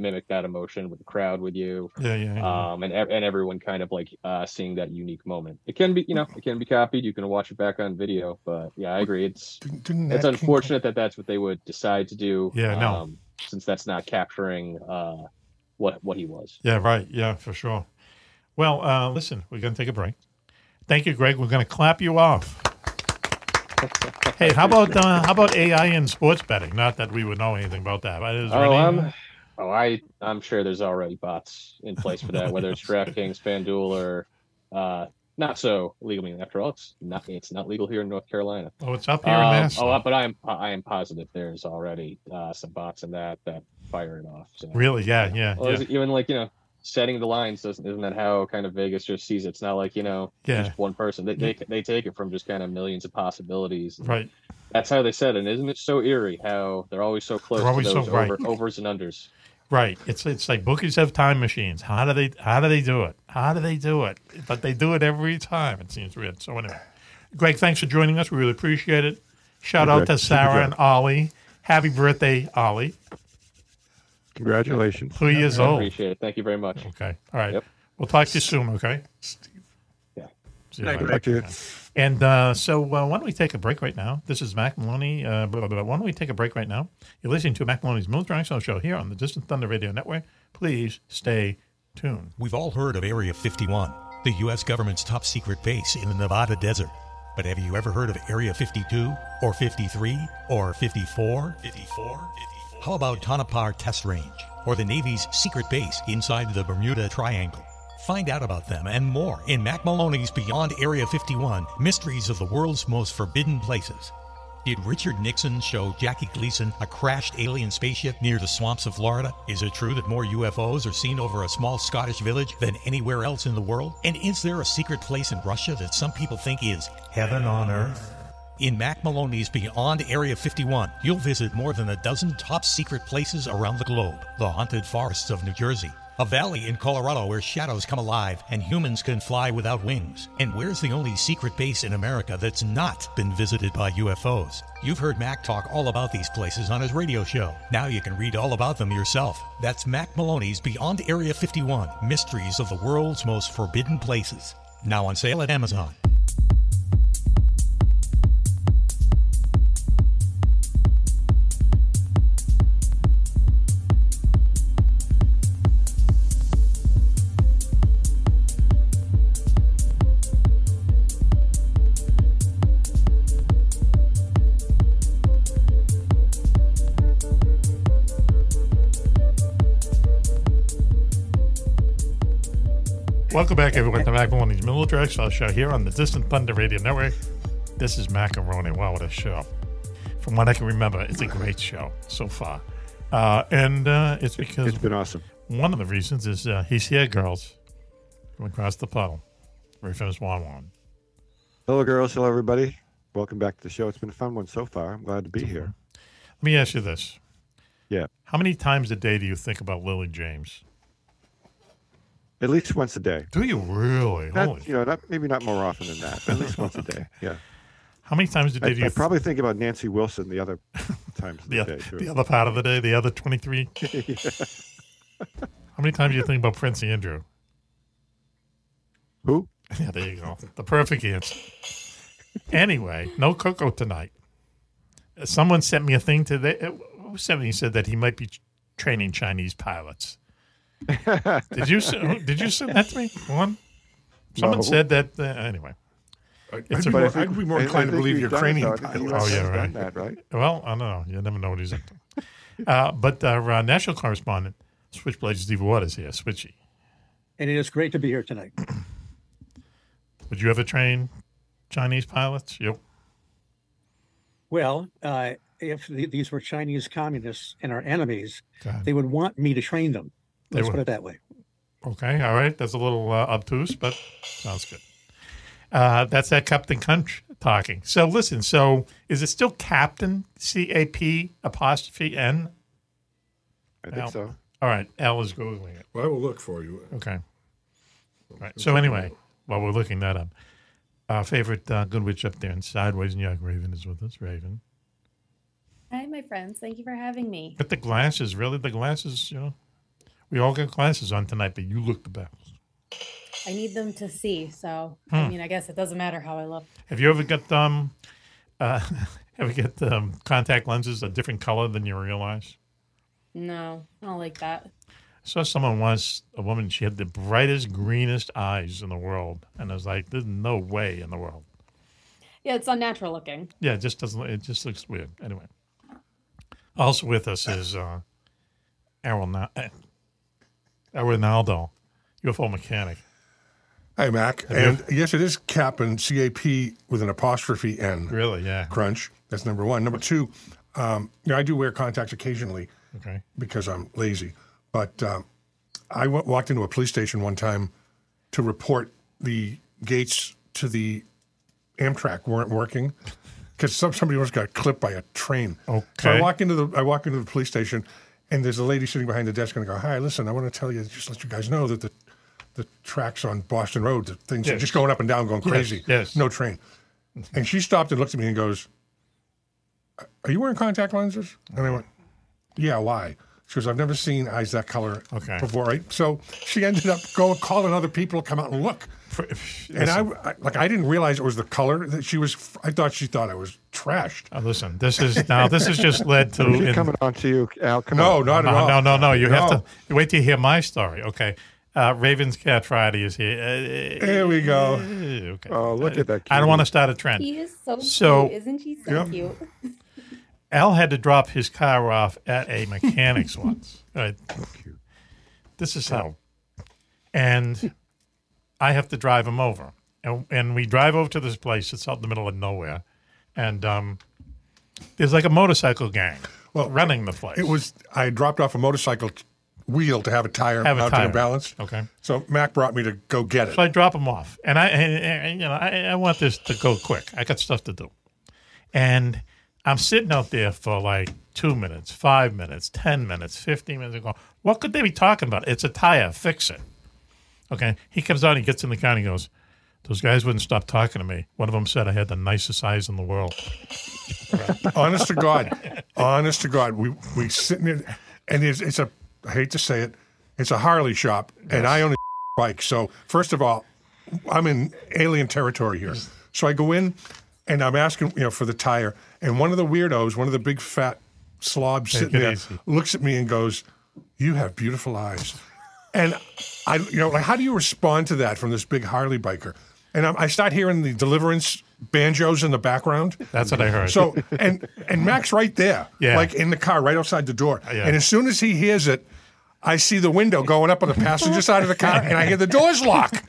mimic that emotion with the crowd with you. Yeah. And everyone kind of like seeing that unique moment. It can be, you know, it can be copied. You can watch it back on video, but yeah, I agree. It's unfortunate that that's what they would decide to do. Yeah, no, since that's not capturing what he was. Yeah, right. Yeah, for sure. Well, listen, we're gonna take a break. Thank you, Greg. We're gonna clap you off. Hey, how about AI in sports betting? Not that we would know anything about that. I'm sure there's already bots in place for that, whether it's DraftKings, FanDuel, or not so legal. I mean, after all, it's not legal here in North Carolina. Oh, it's up here in Nashville. Oh, but I am positive there's already some bots in that fire it off. So. Really? Yeah. Well, yeah. Even like, you know, setting the lines isn't that how kind of Vegas just sees it? It's not like, you know, just one person. They take it from just kind of millions of possibilities. Right. That's how they set it. And isn't it so eerie how they're always so close to those overs and unders? Right. It's like bookies have time machines. How do they do it? But they do it every time. It seems weird. So anyway, Greg, thanks for joining us. We really appreciate it. Shout out to Sarah and Ollie. Happy birthday, Ollie. Congratulations. 2 years old. Appreciate it. Thank you very much. Okay. All right. Yep. We'll talk to you soon, okay? Steve. Yeah. Thank you. And so why don't we take a break right now? This is Mack Maloney. Why don't we take a break right now? You're listening to Mack Maloney's Moon Directional Show here on the Distant Thunder Radio Network. Please stay tuned. We've all heard of Area 51, the U.S. government's top secret base in the Nevada desert. But have you ever heard of Area 52 or 53 or 54? 54? How about Tonopah Test Range or the Navy's secret base inside the Bermuda Triangle? Find out about them and more in Mack Maloney's Beyond Area 51, Mysteries of the World's Most Forbidden Places. Did Richard Nixon show Jackie Gleason a crashed alien spaceship near the swamps of Florida? Is it true that more UFOs are seen over a small Scottish village than anywhere else in the world? And is there a secret place in Russia that some people think is heaven on earth? In Mack Maloney's Beyond Area 51, you'll visit more than a dozen top-secret places around the globe. The haunted forests of New Jersey, a valley in Colorado where shadows come alive and humans can fly without wings. And where's the only secret base in America that's not been visited by UFOs? You've heard Mack talk all about these places on his radio show. Now you can read all about them yourself. That's Mack Maloney's Beyond Area 51, Mysteries of the World's Most Forbidden Places. Now on sale at Amazon. Welcome back, everyone, to Mack Maloney's Middle Directional Show here on the Distant Thunder Radio Network. This is Macaroni. Wow, what a show. From what I can remember, it's a great show so far. And it's because... It's been awesome. One of the reasons is he's here, girls, from across the puddle. Very famous one. Hello, girls. Hello, everybody. Welcome back to the show. It's been a fun one so far. I'm glad to be here. Let me ask you this. Yeah. How many times a day do you think about Lily James? At least once a day. Do you really? Maybe not more often than that. But at least once a day. Yeah. How many times a day do you? I probably think about Nancy Wilson the other times of the day. Too. The other part of the day, the other 23. Yeah. How many times do you think about Prince Andrew? Who? Yeah, there you go. The perfect answer. Anyway, no cocoa tonight. Someone sent me a thing today. Somebody said that he might be training Chinese pilots. Did you send that to me? Someone said that. Anyway, I'd be more inclined to believe you're training. Oh yeah, right. That, right. Well, I don't know. You never know what he's up to. But our national correspondent, Switchblade Steve Waters, here, Switchy. And it is great to be here tonight. Would you ever train Chinese pilots? Yep. Well, if these were Chinese communists and our enemies, they would want me to train them. Let's put it that way. Okay. All right. That's a little obtuse, but sounds good. That's that Captain Crunch talking. So listen, so is it still Captain, C-A-P-N? I think so. All right. Al is Googling it. Well, I will look for you. Okay. All right. So anyway, while we're looking that up, our favorite good witch up there in Sideways New York, Raven, is with us. Raven. Hi, my friends. Thank you for having me. But the glasses, really, the glasses, you know. We all got glasses on tonight, but you look the best. I need them to see, so I mean, I guess it doesn't matter how I look. Have you ever got contact lenses a different color than you realize? No, I don't like that. I saw someone once, a woman, she had the brightest, greenest eyes in the world, and I was like, "There's no way in the world." Yeah, it's unnatural looking. Yeah, it just doesn't. It just looks weird. Anyway, also with us is Al Ronaldo, UFO mechanic. Hi, Mac. And yes, it is Cap'n, C-A-P with an apostrophe N. Really, yeah. Crunch. That's number one. Number two, I do wear contacts occasionally because I'm lazy. But I walked into a police station one time to report the gates to the Amtrak weren't working because somebody else got clipped by a train. Okay. So I walk into the police station. And there's a lady sitting behind the desk, and I go, "Hi, listen, I want to tell you, just let you guys know that the tracks on Boston Road, the things are just going up and down, going crazy. Yes. No train." And she stopped and looked at me and goes, "Are you wearing contact lenses?" And I went, "Yeah, why?" She goes, "I've never seen eyes that color before." Right? So she ended up calling other people to come out and look. And I didn't realize it was the color that she was. I thought she thought I was trashed. Oh, listen, this has just led to. Is she coming on to you, Al? Not at all. No. You have to wait till you hear my story. Okay. Raven's Cat Friday is here. Here we go. Okay. Oh, look at that. Cute. I don't want to start a trend. He is so cute. Isn't she so cute? Al had to drop his car off at a mechanic's once. Right. This is how. And I have to drive him over. And we drive over to this place. It's out in the middle of nowhere. And there's like a motorcycle gang running the place. I dropped off a motorcycle wheel to have a tire out to balance. Okay. So Mac brought me to go get it. So I drop him off. And I want this to go quick. I got stuff to do. And I'm sitting out there for like 2 minutes, 5 minutes, 10 minutes, 15 minutes ago. What could they be talking about? It's a tire. Fix it. Okay. He comes out, he gets in the car, and he goes, "Those guys wouldn't stop talking to me. One of them said I had the nicest eyes in the world." Honest to God. We sitting there, and I hate to say it, it's a Harley shop, and I own a bike. So first of all, I'm in alien territory here. So I go in, and I'm asking, for the tire. And one of the weirdos, one of the big fat slobs sitting there, looks at me and goes, "You have beautiful eyes." And I, how do you respond to that from this big Harley biker? And I start hearing the Deliverance banjos in the background. That's what I heard. So, and Mac's right there, like in the car, right outside the door. Yeah. And as soon as he hears it, I see the window going up on the passenger side of the car, and I hear the doors lock.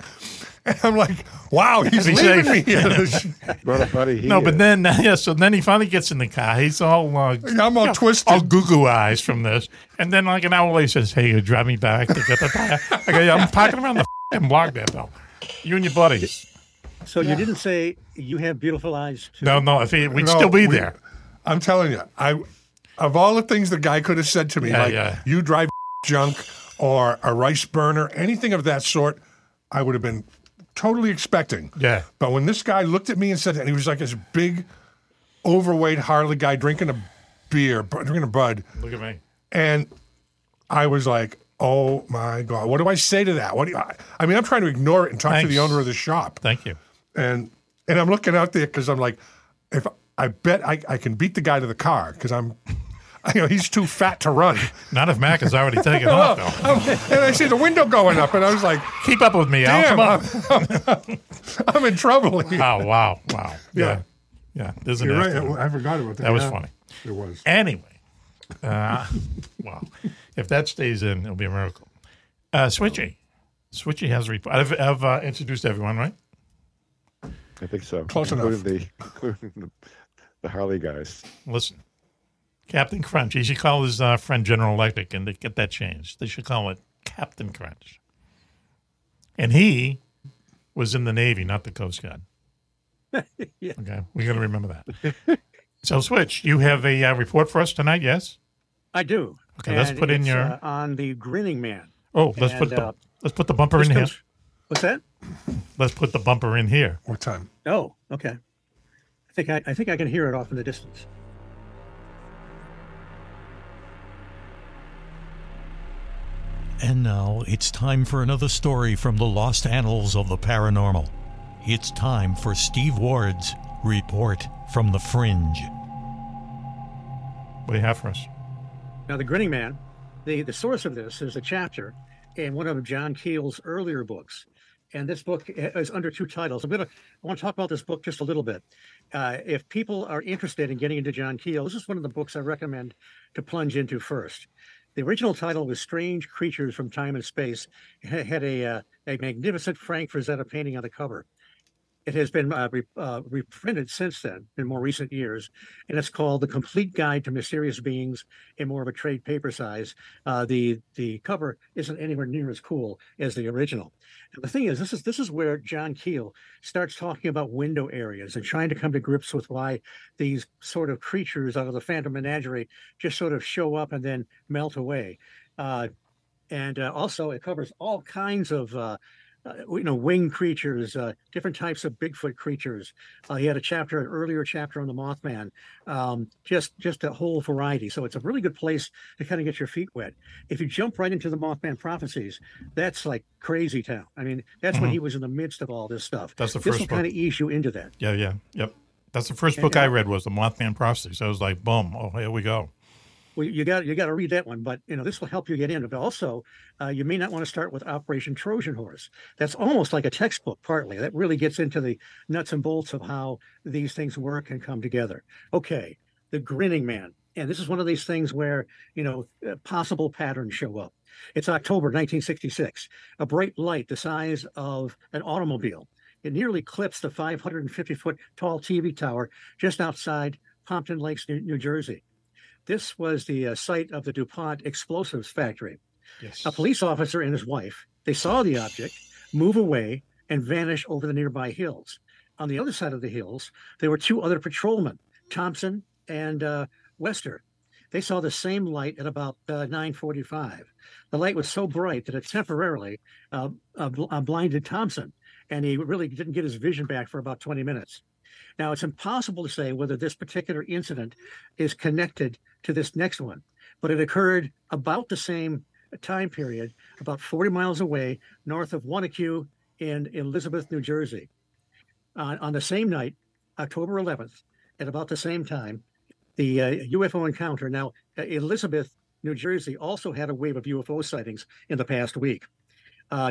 And I'm like, wow, he's leaving me here. So then he finally gets in the car. He's all I'm all twisted. All goo-goo eyes from this. And then like an hour later, he says, "Hey, you drive me back to get the tire." I go, "I'm parking around the f***ing block there, though. You and your buddies." So you didn't say you have beautiful eyes, too? No, we'd still be there. I'm telling you, of all the things the guy could have said to me, you drive junk or a rice burner, anything of that sort, I would have been totally expecting. Yeah. But when this guy looked at me and said that, he was like this big, overweight Harley guy drinking a Bud. Look at me. And I was like, oh, my God. What do I say to that? I'm trying to ignore it and talk to the owner of the shop. Thank you. And I'm looking out there because I'm like, if I bet I can beat the guy to the car because he's too fat to run. Not if Mac has already taken off, though. And I see the window going up, and I was like, "Keep up with me, Al. Come on. I'm in trouble here." Oh, wow. Yeah. You're right. I forgot about that. That was funny. It was. Anyway, wow. If that stays in, it'll be a miracle. Switchy has a report. I've introduced everyone, right? I think so. Close enough. Including the Harley guys. Listen, Captain Crunch. He should call his friend General Electric and get that changed. They should call it Captain Crunch. And he was in the Navy, not the Coast Guard. Yeah. Okay, we got to remember that. So, Switch, you have a report for us tonight, yes? I do. Okay, and let's put in your on the Grinning Man. Oh, let's put the bumper in here. What's that? Let's put the bumper in here. What time? Oh, okay. I think I can hear it off in the distance. And now it's time for another story from the Lost Annals of the Paranormal. It's time for Steve Ward's Report from the Fringe. What do you have for us? Now, The Grinning Man, the source of this is a chapter in one of John Keel's earlier books. And this book is under two titles. I want to talk about this book just a little bit. If people are interested in getting into John Keel, this is one of the books I recommend to plunge into first. The original title was Strange Creatures from Time and Space. It had a magnificent Frank Frazetta painting on the cover. It has been reprinted since then in more recent years, and it's called The Complete Guide to Mysterious Beings in more of a trade paper size. The cover isn't anywhere near as cool as the original. And the thing is, this is where John Keel starts talking about window areas and trying to come to grips with why these sort of creatures out of the Phantom Menagerie just sort of show up and then melt away. And also it covers all kinds of... winged creatures, different types of Bigfoot creatures. He had an earlier chapter on the Mothman, just a whole variety. So it's a really good place to kind of get your feet wet. If you jump right into the Mothman Prophecies, that's like crazy town. I mean, that's when he was in the midst of all this stuff. That's the first book. This will kind of ease you into that. Yeah, yep. That's the first book I read was the Mothman Prophecies. I was like, boom, oh, here we go. Well, you got to read that one, but this will help you get in. But also, you may not want to start with Operation Trojan Horse. That's almost like a textbook, partly. That really gets into the nuts and bolts of how these things work and come together. Okay, The Grinning Man, and this is one of these things where possible patterns show up. It's October 1966. A bright light the size of an automobile. It nearly clips the 550-foot tall TV tower just outside Pompton Lakes, New Jersey. This was the site of the DuPont Explosives Factory. Yes. A police officer and his wife, they saw the object move away and vanish over the nearby hills. On the other side of the hills, there were two other patrolmen, Thompson and Wester. They saw the same light at about 9:45. The light was so bright that it temporarily blinded Thompson, and he really didn't get his vision back for about 20 minutes. Now, it's impossible to say whether this particular incident is connected to this next one, but it occurred about the same time period, about 40 miles away, north of Wanacue in Elizabeth, New Jersey. On the same night, October 11th, at about the same time, the UFO encounter. Now, Elizabeth, New Jersey also had a wave of UFO sightings in the past week.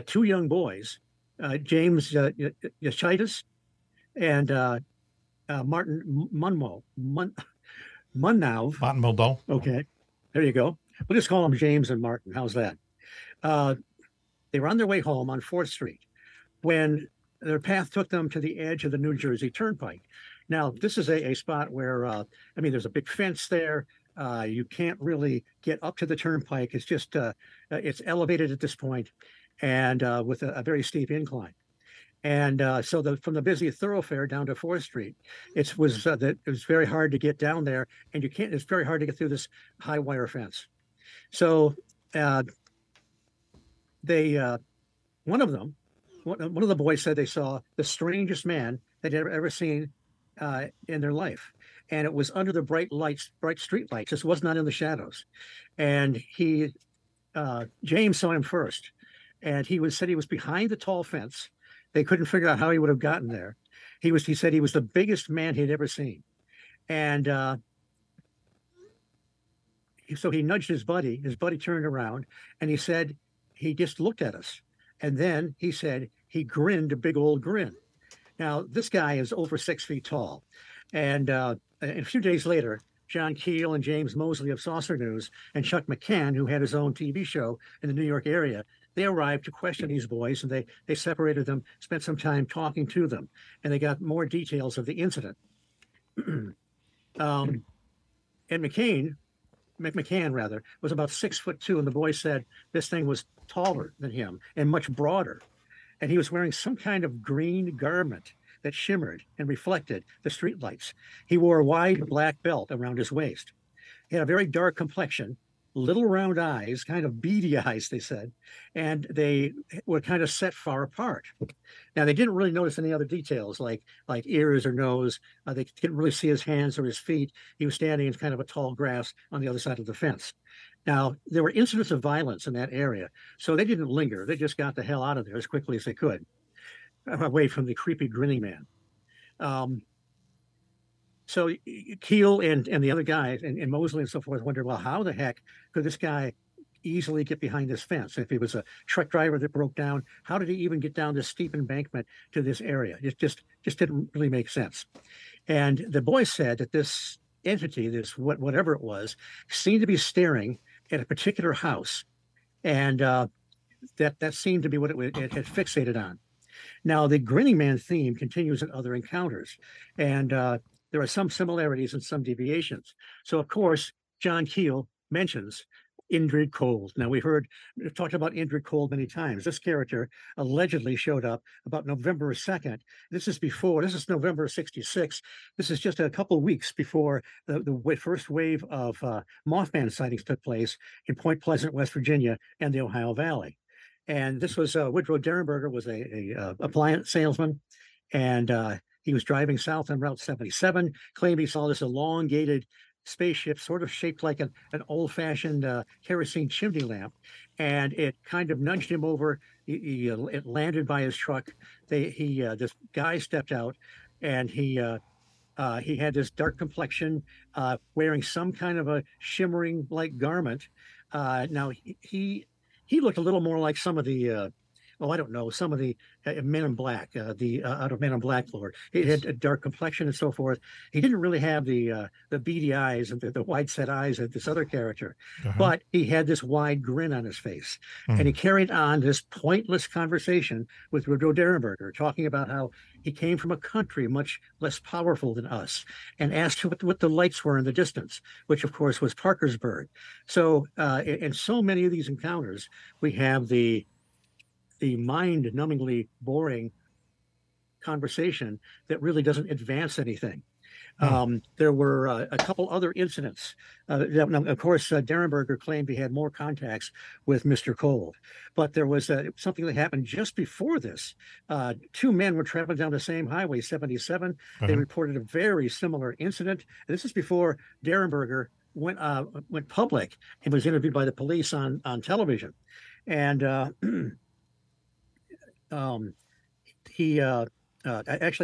Two young boys, James Yachitis and Martin Moldau. Okay, there you go. We'll just call them James and Martin. How's that? They were on their way home on 4th Street when their path took them to the edge of the New Jersey Turnpike. Now, this is a spot where, there's a big fence there. You can't really get up to the Turnpike. It's just, it's elevated at this point and with a very steep incline. And so from the busy thoroughfare down to 4th Street, it was very hard to get down there, and it's very hard to get through this high wire fence. So one of the boys said they saw the strangest man they'd ever seen in their life. And it was under the bright street lights. This was not in the shadows. And James saw him first, and he was behind the tall fence. They couldn't figure out how he would have gotten there. He said he was the biggest man he'd ever seen. And so he nudged his buddy. His buddy turned around, and he said he just looked at us. And then he said he grinned a big old grin. Now, this guy is over 6 feet tall. And a few days later, John Keel and James Mosley of Saucer News and Chuck McCann, who had his own TV show in the New York area, They arrived to question these boys, and they separated them, spent some time talking to them, and they got more details of the incident. And Mack McCann was about 6'2", and the boy said this thing was taller than him and much broader, and he was wearing some kind of green garment that shimmered and reflected the streetlights. He wore a wide black belt around his waist. He had a very dark complexion, little round eyes, kind of beady eyes, they said, and they were kind of set far apart. Now, they didn't really notice any other details like ears or nose. They didn't really see his hands or his feet. He was standing in kind of a tall grass on the other side of the fence. Now, there were incidents of violence in that area, so they didn't linger. They just got the hell out of there as quickly as they could, away from the creepy grinning man. So Keel and the other guys and Mosley and so forth wondered, well, how the heck could this guy easily get behind this fence? If he was a truck driver that broke down, how did he even get down this steep embankment to this area? It just didn't really make sense. And the boy said that this entity, this whatever it was, seemed to be staring at a particular house. And that seemed to be what it had fixated on. Now, the grinning man theme continues in other encounters. And there are some similarities and some deviations. So, of course, John Keel mentions Indrid Cold. Now, we've talked about Indrid Cold many times. This character allegedly showed up about November 2nd. This is November 66. This is just a couple of weeks before the first wave of Mothman sightings took place in Point Pleasant, West Virginia, and the Ohio Valley. And this was Woodrow Derenberger was a appliance salesman, and he was driving south on Route 77, claimed he saw this elongated spaceship sort of shaped like an old-fashioned kerosene chimney lamp, and it kind of nudged him over. It landed by his truck. This guy stepped out, and he had this dark complexion, wearing some kind of a shimmering-like garment. Now, he looked a little more like some of the... some of the Men in Black, out of Men in Black Lord. He had a dark complexion and so forth. He didn't really have the beady eyes and the wide-set eyes of this other character, but he had this wide grin on his face, and he carried on this pointless conversation with Woodrow Derenberger, talking about how he came from a country much less powerful than us, and asked what the lights were in the distance, which, of course, was Parkersburg. So in so many of these encounters, we have the mind-numbingly boring conversation that really doesn't advance anything. There were a couple other incidents. Of course, Derenberger claimed he had more contacts with Mr. Cold, but there was something that happened just before this. Two men were traveling down the same highway, 77. They reported a very similar incident. And this is before Derenberger went public and was interviewed by the police on television. And... actually,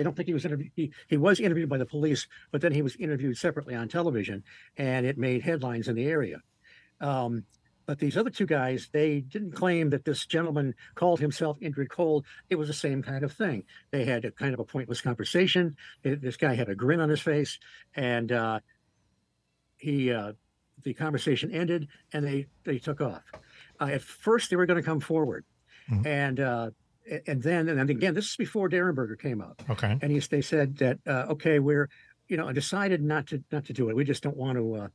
I don't think he was interviewed. He was interviewed by the police, but then he was interviewed separately on television, and it made headlines in the area. But these other two guys, they didn't claim that this gentleman called himself Indrid Cold. It was the same kind of thing. They had a kind of a pointless conversation. This guy had a grin on his face, and the conversation ended, and they took off. At first, they were going to come forward. And then again, this is before Derenberger came up. And they said that we're decided not to do it. We just don't want to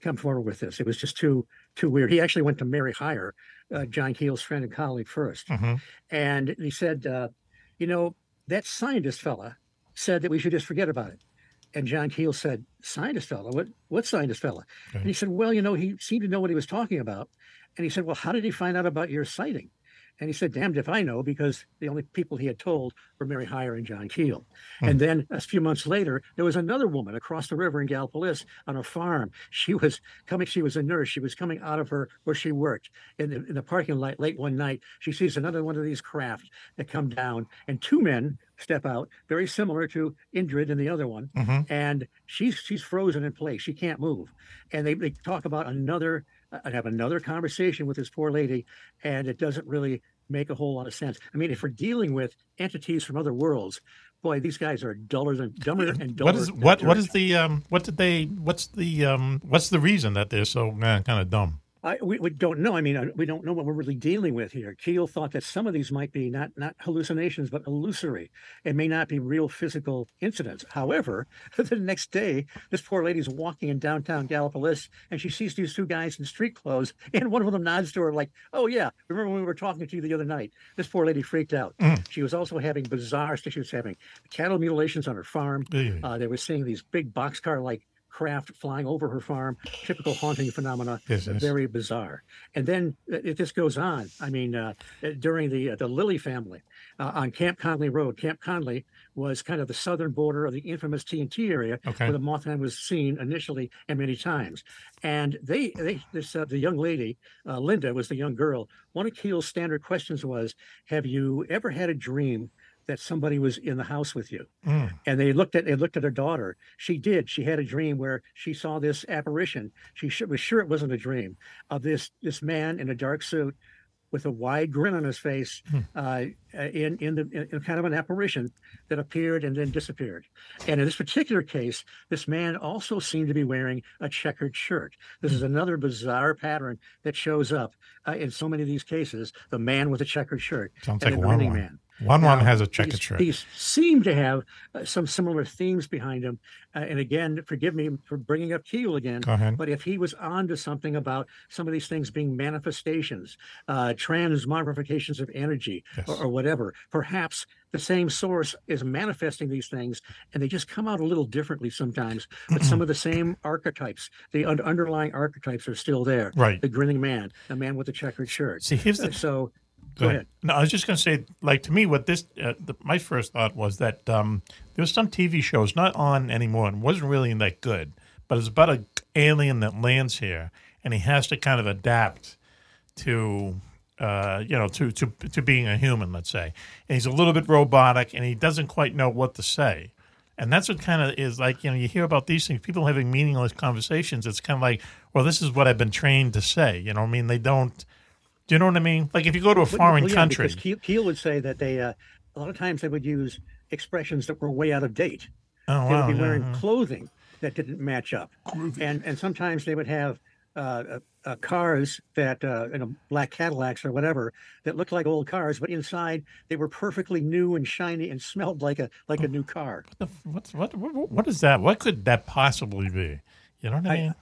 come forward with this. It was just too weird. He actually went to Mary Heyer, John Keel's friend and colleague, first, and he said, that scientist fella said that we should just forget about it. And John Keel said, "Scientist fella? What scientist fella?" And he said, "Well, he seemed to know what he was talking about." And he said, "Well, how did he find out about your sighting?" And he said, "Damned if I know," because the only people he had told were Mary Heyer and John Keel. And then a few months later, there was another woman across the river in Gallupolis on a farm. She was a nurse. She was coming out of where she worked in the parking lot late one night. She sees another one of these craft that come down, and two men step out, very similar to Indrid and the other one. And she's frozen in place. She can't move. And they talk about another conversation with this poor lady, and it doesn't really make a whole lot of sense. I mean, if we're dealing with entities from other worlds, boy, these guys are dumber and duller. What's the reason that they're so kind of dumb? We don't know. I mean, we don't know what we're really dealing with here. Keel thought that some of these might be not hallucinations, but illusory. It may not be real physical incidents. However, the next day, this poor lady's walking in downtown Gallupolis, and she sees these two guys in street clothes, and one of them nods to her like, oh, yeah, remember when we were talking to you the other night? This poor lady freaked out. She was also having bizarre stuff. She was having cattle mutilations on her farm. They were seeing these big boxcar-like craft flying over her farm, typical haunting phenomena, very bizarre. And then it just goes on. I mean, during the Lilly family on Camp Conley Road, Camp Conley was kind of the southern border of the infamous TNT area where the Mothman was seen initially and many times. And the young lady, Linda was the young girl. One of Keel's standard questions was, have you ever had a dream that somebody was in the house with you? And they looked at her daughter. She did. She had a dream where she saw this apparition. She was sure it wasn't a dream of this man in a dark suit with a wide grin on his face, in kind of an apparition that appeared and then disappeared. And in this particular case, this man also seemed to be wearing a checkered shirt. This is another bizarre pattern that shows up in so many of these cases, the man with a checkered shirt. Sounds like Running Man. One has a checkered shirt. These seem to have some similar themes behind them. And again, forgive me for bringing up Keel again. Go ahead. But if he was on to something about some of these things being manifestations, transmogrifications of energy or whatever, perhaps the same source is manifesting these things, and they just come out a little differently sometimes. But some of the same archetypes, the underlying archetypes are still there. Right. The grinning man, the man with the checkered shirt. See, here's the... So... Go ahead. No, I was just going to say, like, to me, what this, my first thought was that there was some TV shows, not on anymore, and wasn't really that good, but it's about an alien that lands here, and he has to kind of adapt to, to being a human, let's say. And he's a little bit robotic, and he doesn't quite know what to say. And that's what kind of is like, you hear about these things, people having meaningless conversations. It's kind of like, well, this is what I've been trained to say. You know what I mean? They don't. Do you know what I mean? Like if you go to a foreign country. Keel would say that they, a lot of times they would use expressions that were way out of date. Oh, they would be wearing clothing that didn't match up. And sometimes they would have cars that, black Cadillacs or whatever, that looked like old cars, but inside they were perfectly new and shiny and smelled like a new car. What is that? What could that possibly be? You know what I mean?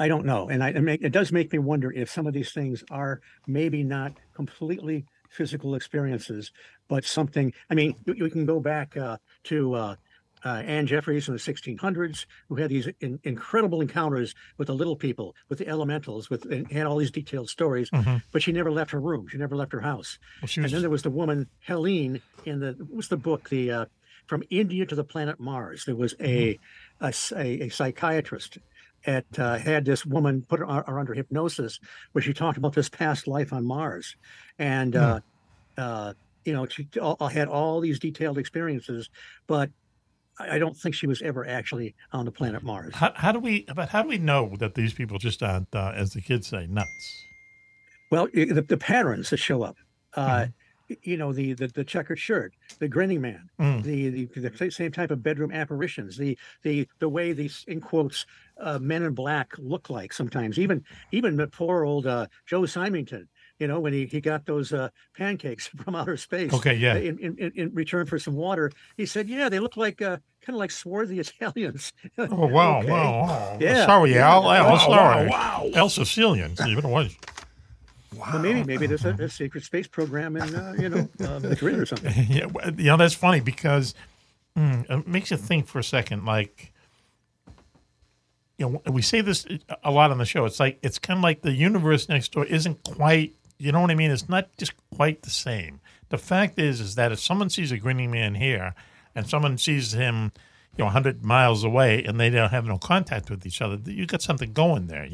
I don't know. And it does make me wonder if some of these things are maybe not completely physical experiences, but something. I mean, you can go back to Anne Jeffreys in the 1600s, who had these incredible encounters with the little people, with the elementals, and had all these detailed stories, but she never left her room. She never left her house. Well, then there was the woman, Helene, in the book, From India to the Planet Mars. There was a psychiatrist had this woman put her under hypnosis, where she talked about this past life on Mars, and she had all these detailed experiences, but I don't think she was ever actually on the planet Mars. How do we know that these people just aren't, as the kids say, nuts? Well, the patterns that show up. The checkered shirt, the grinning man, the same type of bedroom apparitions, the way these, in quotes, men in black look like sometimes, even the poor old Joe Symington, when he got those pancakes from outer space, in return for some water, he said, yeah, they look like kind of like swarthy Italians. Oh, wow, okay. Wow. Yeah. Sorry, Al. Sorry. Wow. El Sicilian, even was. Wow. Well, maybe there's a secret space program in Madrid or something. Yeah, that's funny because it makes you think for a second. Like, we say this a lot on the show. It's like it's kind of like the universe next door isn't quite. You know what I mean? It's not just quite the same. The fact is that if someone sees a grinning man here and someone sees him, 100 miles away, and they don't have no contact with each other, you got something going there.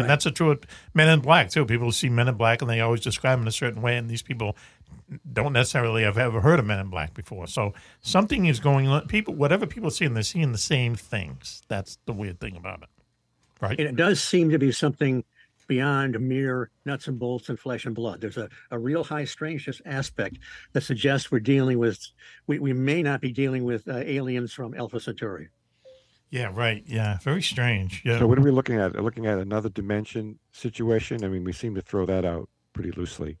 And That's the truth of Men in Black, too. People see Men in Black, and they always describe them in a certain way, and these people don't necessarily have ever heard of Men in Black before. So something is going on. Whatever people see, they're seeing the same things. That's the weird thing about it, right? And it does seem to be something beyond mere nuts and bolts and flesh and blood. There's a real high strangeness aspect that suggests we may not be dealing with aliens from Alpha Centauri. Yeah, right. Yeah, very strange. Yeah. So what are we looking at? Looking at another dimension situation? I mean, we seem to throw that out pretty loosely.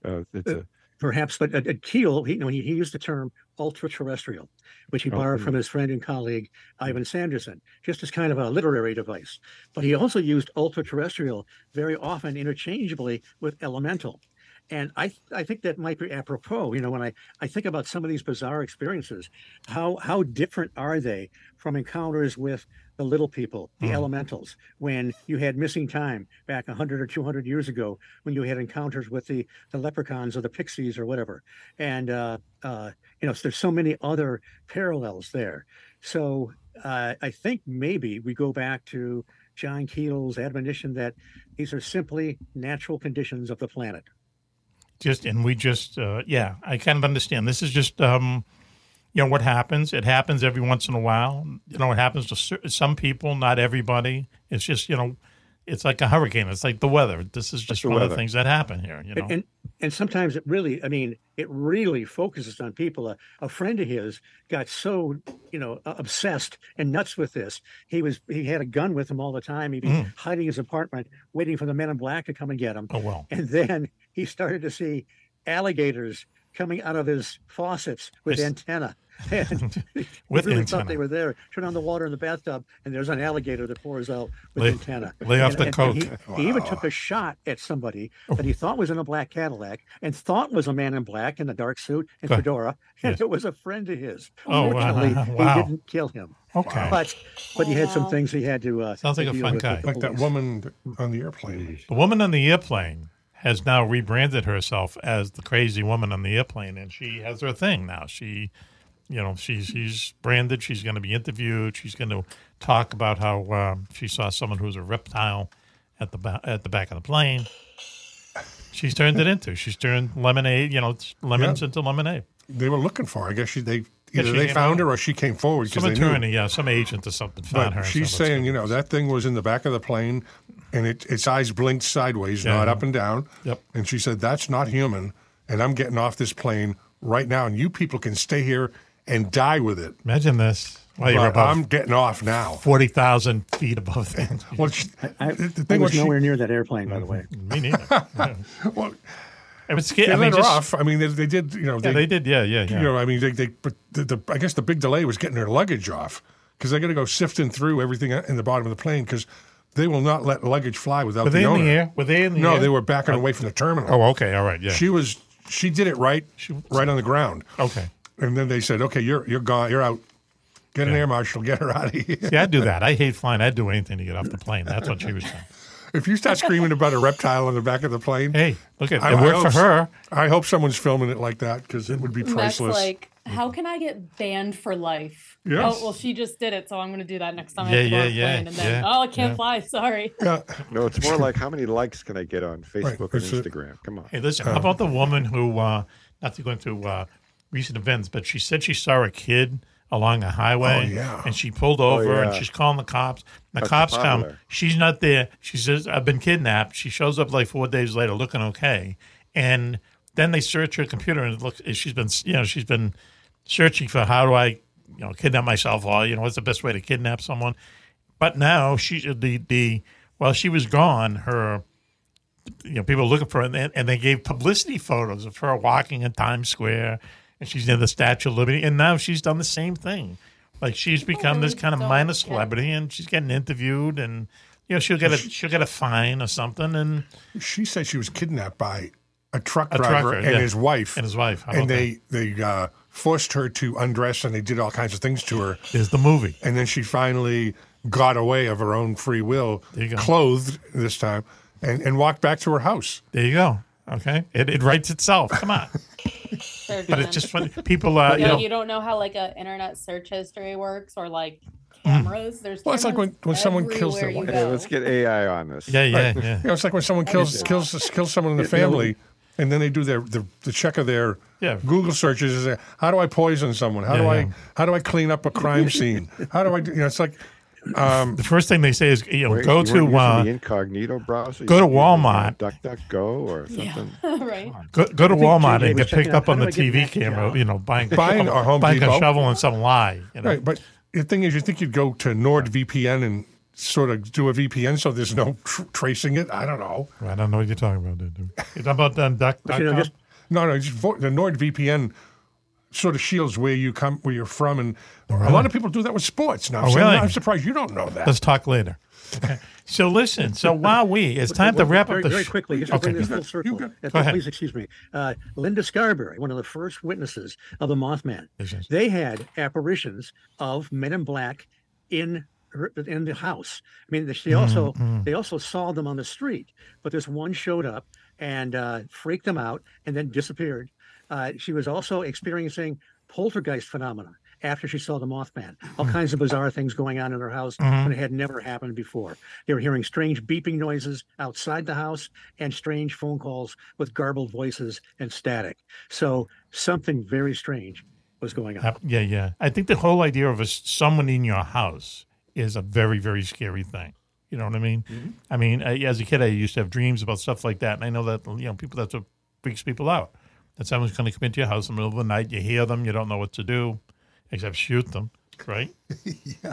Perhaps, but at Keel, he used the term ultra-terrestrial, which he borrowed from his friend and colleague Ivan Sanderson, just as kind of a literary device. But he also used ultra-terrestrial very often interchangeably with elemental. And I think that might be apropos, when I think about some of these bizarre experiences, how different are they from encounters with the little people, the elementals, when you had missing time back 100 or 200 years ago, when you had encounters with the leprechauns or the pixies or whatever. And, so there's so many other parallels there. So I think maybe we go back to John Keel's admonition that these are simply natural conditions of the planet. I kind of understand. This is just, what happens. It happens every once in a while. It happens to some people, not everybody. It's just, it's like a hurricane. It's like the weather. This is just one of the things that happen here, And sometimes it really, it really focuses on people. A friend of his got so, obsessed and nuts with this. He had a gun with him all the time. He'd be hiding in his apartment, waiting for the men in black to come and get him. Oh, well. And then he started to see alligators coming out of his faucets with antennae. And thought they were there. Turn on the water in the bathtub, and there's an alligator that pours out with antenna. Lay off the coat. He even took a shot at somebody that he thought was in a black Cadillac and thought was a man in black in a dark suit and fedora, and it was a friend of his. Fortunately, he didn't kill him. Okay, but he had some things he had to. Sounds like a fun guy. Like that woman on the airplane. The woman on the airplane has now rebranded herself as the crazy woman on the airplane, and she has her thing now. She. She's branded. She's going to be interviewed. She's going to talk about how she saw someone who was a reptile at the back of the plane. She's turned it into. She's turned lemonade, lemons into lemonade. They were looking for her. I guess they found her or she came forward. Some attorney, some agent or something found her. She's saying, that thing was in the back of the plane and its eyes blinked sideways, not up and down. Yep. And she said, that's not human. And I'm getting off this plane right now. And you people can stay here and die with it. Imagine this. I'm getting off now. 40,000 feet above that. I was nowhere near that airplane, by the way. Me neither. Well, it was scary. They let her off. I mean, they did, They did, yeah. I guess the big delay was getting her luggage off because they got to go sifting through everything in the bottom of the plane because they will not let luggage fly without the owner. Were they in the air? Were they in the air? No, they were backing away from the terminal. Oh, okay, all right, yeah. She did it right on the ground. Okay. And then they said, okay, you're gone. You're out. Get an air marshal. Get her out of here. See, I do that. I hate flying. I'd do anything to get off the plane. That's what she was saying. If you start screaming about a reptile on the back of the plane. Hey, look at it. It worked for her. I hope someone's filming it like that because it would be priceless. That's like, how can I get banned for life? Yes. Oh, well, she just did it, so I'm going to do that next time I have to go on a plane. And then, I can't fly. Sorry. Yeah. No, it's more like how many likes can I get on Facebook and Instagram? Come on. Hey, listen, how about the woman who, not to go into recent events, but she said she saw a kid along a highway and she pulled over and she's calling the cops. The cops come. She's not there. She says, I've been kidnapped. She shows up like 4 days later looking okay. And then they search her computer and it looks, she's been searching for how do I, kidnap myself or, what's the best way to kidnap someone. But now while she was gone, her, people were looking for her and they gave publicity photos of her walking in Times Square. And she's near the Statue of Liberty. And now she's done the same thing. Like she's become this kind of minor celebrity and she's getting interviewed and she'll get a fine or something. And she said she was kidnapped by a truck driver and his wife. And his wife. And they forced her to undress and they did all kinds of things to her. There's the movie. And then she finally got away of her own free will, clothed this time, and walked back to her house. There you go. Okay. It writes itself. Come on. But it's just funny. People, you don't know how like an internet search history works or like cameras. There's it's like when someone kills their wife. Hey, let's get AI on this. Yeah. It's like when someone kills someone in the family, and then they do the check of their Google searches. Is like, how do I poison someone? How do I clean up a crime scene? How do I do? It's like. The first thing they say is, go to the incognito browser. Go to Walmart. DuckDuckGo or something. Yeah, right. Go to Walmart and get picked up on the TV camera. Buying a Home Depot, buying a shovel and some lie. Right, but the thing is, you think you'd go to NordVPN and sort of do a VPN so there's no tracing it. I don't know. I don't know what you're talking about, dude. It's about that. No, just the NordVPN sort of shields where you're from, and a lot of people do that with sports now. I'm surprised you don't know that. Let's talk later. Okay. So listen. So while it's time to wrap up the show. Very quickly, just bring this full circle. Go ahead. Please excuse me. Linda Scarberry, one of the first witnesses of the Mothman. They had apparitions of Men in Black in the house. I mean, they also saw them on the street, but this one showed up and freaked them out and then disappeared. She was also experiencing poltergeist phenomena after she saw the Mothman. All kinds of bizarre things going on in her house when it had never happened before. They were hearing strange beeping noises outside the house and strange phone calls with garbled voices and static. So something very strange was going on. I think the whole idea of someone in your house is a very, very scary thing. You know what I mean? Mm-hmm. I mean, as a kid, I used to have dreams about stuff like that. And I know that, that's what freaks people out. That someone's going to come into your house in the middle of the night. You hear them. You don't know what to do except shoot them, right? Yeah.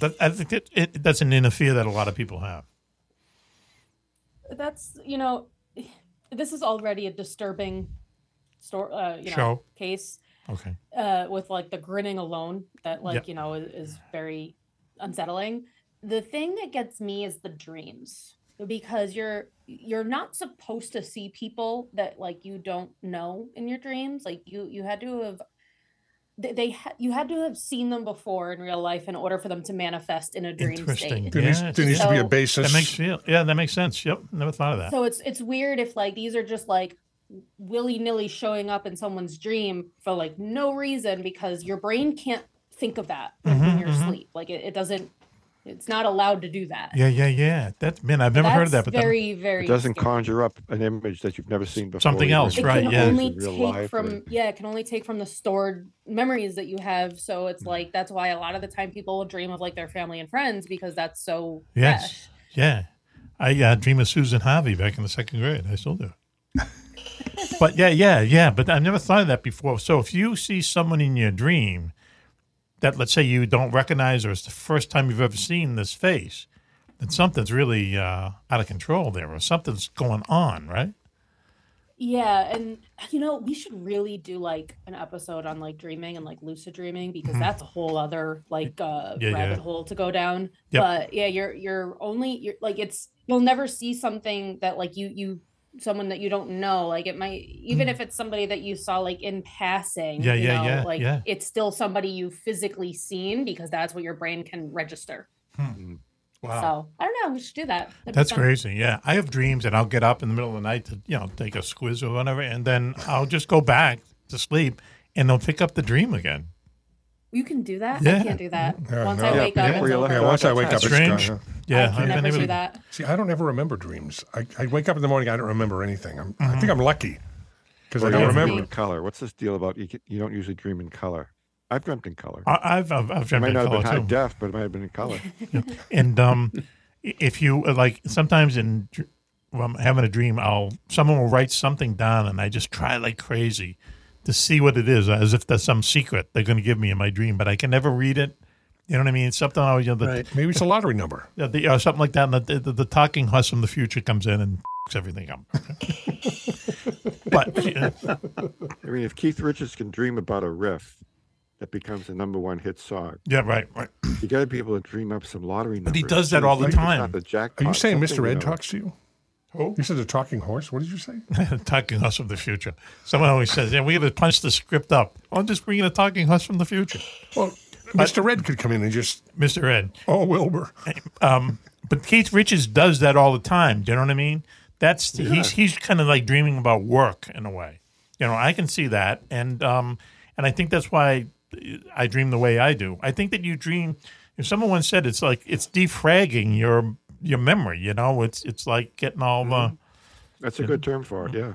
But I think it doesn't interfere that a lot of people have. That's, this is already a disturbing case. Okay. With the grinning alone that is very unsettling. The thing that gets me is the dreams, because you're not supposed to see people that you don't know in your dreams. You had to have seen them before in real life in order for them to manifest in a dream state. There needs to be a basis. That makes sense. Yep, never thought of that. So it's weird if these are just willy-nilly showing up in someone's dream for no reason, because your brain can't think of that when you're asleep. It doesn't. It's not allowed to do that. Yeah. I've never heard of that. But very, very. It doesn't conjure up an image that you've never seen before. Something else, right? It can only take from the stored memories that you have. So it's that's why a lot of the time people will dream of their family and friends, because that's so. Yes. Fresh. Yeah. I dream of Susan Harvey back in the second grade. I still do. But yeah. But I've never thought of that before. So if you see someone in your dream that, let's say, you don't recognize, or it's the first time you've ever seen this face, then something's really out of control there, or something's going on, right? Yeah, and, we should really do, an episode on, dreaming and, lucid dreaming, because that's a whole other, rabbit hole to go down. Yep. But, yeah, you'll never see something that, someone that you don't know, it might, even if it's somebody that you saw in passing, it's still somebody you've physically seen, because that's what your brain can register. Wow. So I don't know, we should do that. That's crazy. Yeah, I have dreams and I'll get up in the middle of the night to take a squiz or whatever, and then I'll just go back to sleep and they'll pick up the dream again. You can do that? Yeah. I can't do that. Once I wake up, it's gone. Yeah, I can never do that. See, I don't ever remember dreams. I wake up in the morning, I don't remember anything. I think I'm lucky because I don't remember. In color. What's this deal about you don't usually dream in color? I've dreamt in color. I've dreamt in color, too. Might not have been high def, but it might have been in color. Yeah. And if you, sometimes when I'm having a dream, someone will write something down, and I just try like crazy to see what it is, as if there's some secret they're going to give me in my dream, but I can never read it. You know what I mean? It's something. Right. Maybe it's a lottery number. Yeah, or something like that. And the talking horse from the future comes in and f***s everything up. But if Keith Richards can dream about a riff that becomes a number one hit song, yeah, right. You got to be able to dream up some lottery numbers. But he does that all the time. Are you saying Mr. Ed talks to you? Who? You said the talking horse? What did you say? Talking horse from the future. Someone always says, we got to punch the script up. I'm just bringing a talking horse from the future. Well, Mr. Ed could come in and just... Mr. Ed. Oh, Wilbur. But Keith Richards does that all the time. Do you know what I mean? He's kind of dreaming about work in a way. I can see that. And I think that's why I dream the way I do. I think that you dream... If someone once said it's defragging your memory, it's like getting all the... That's a good term for it, yeah.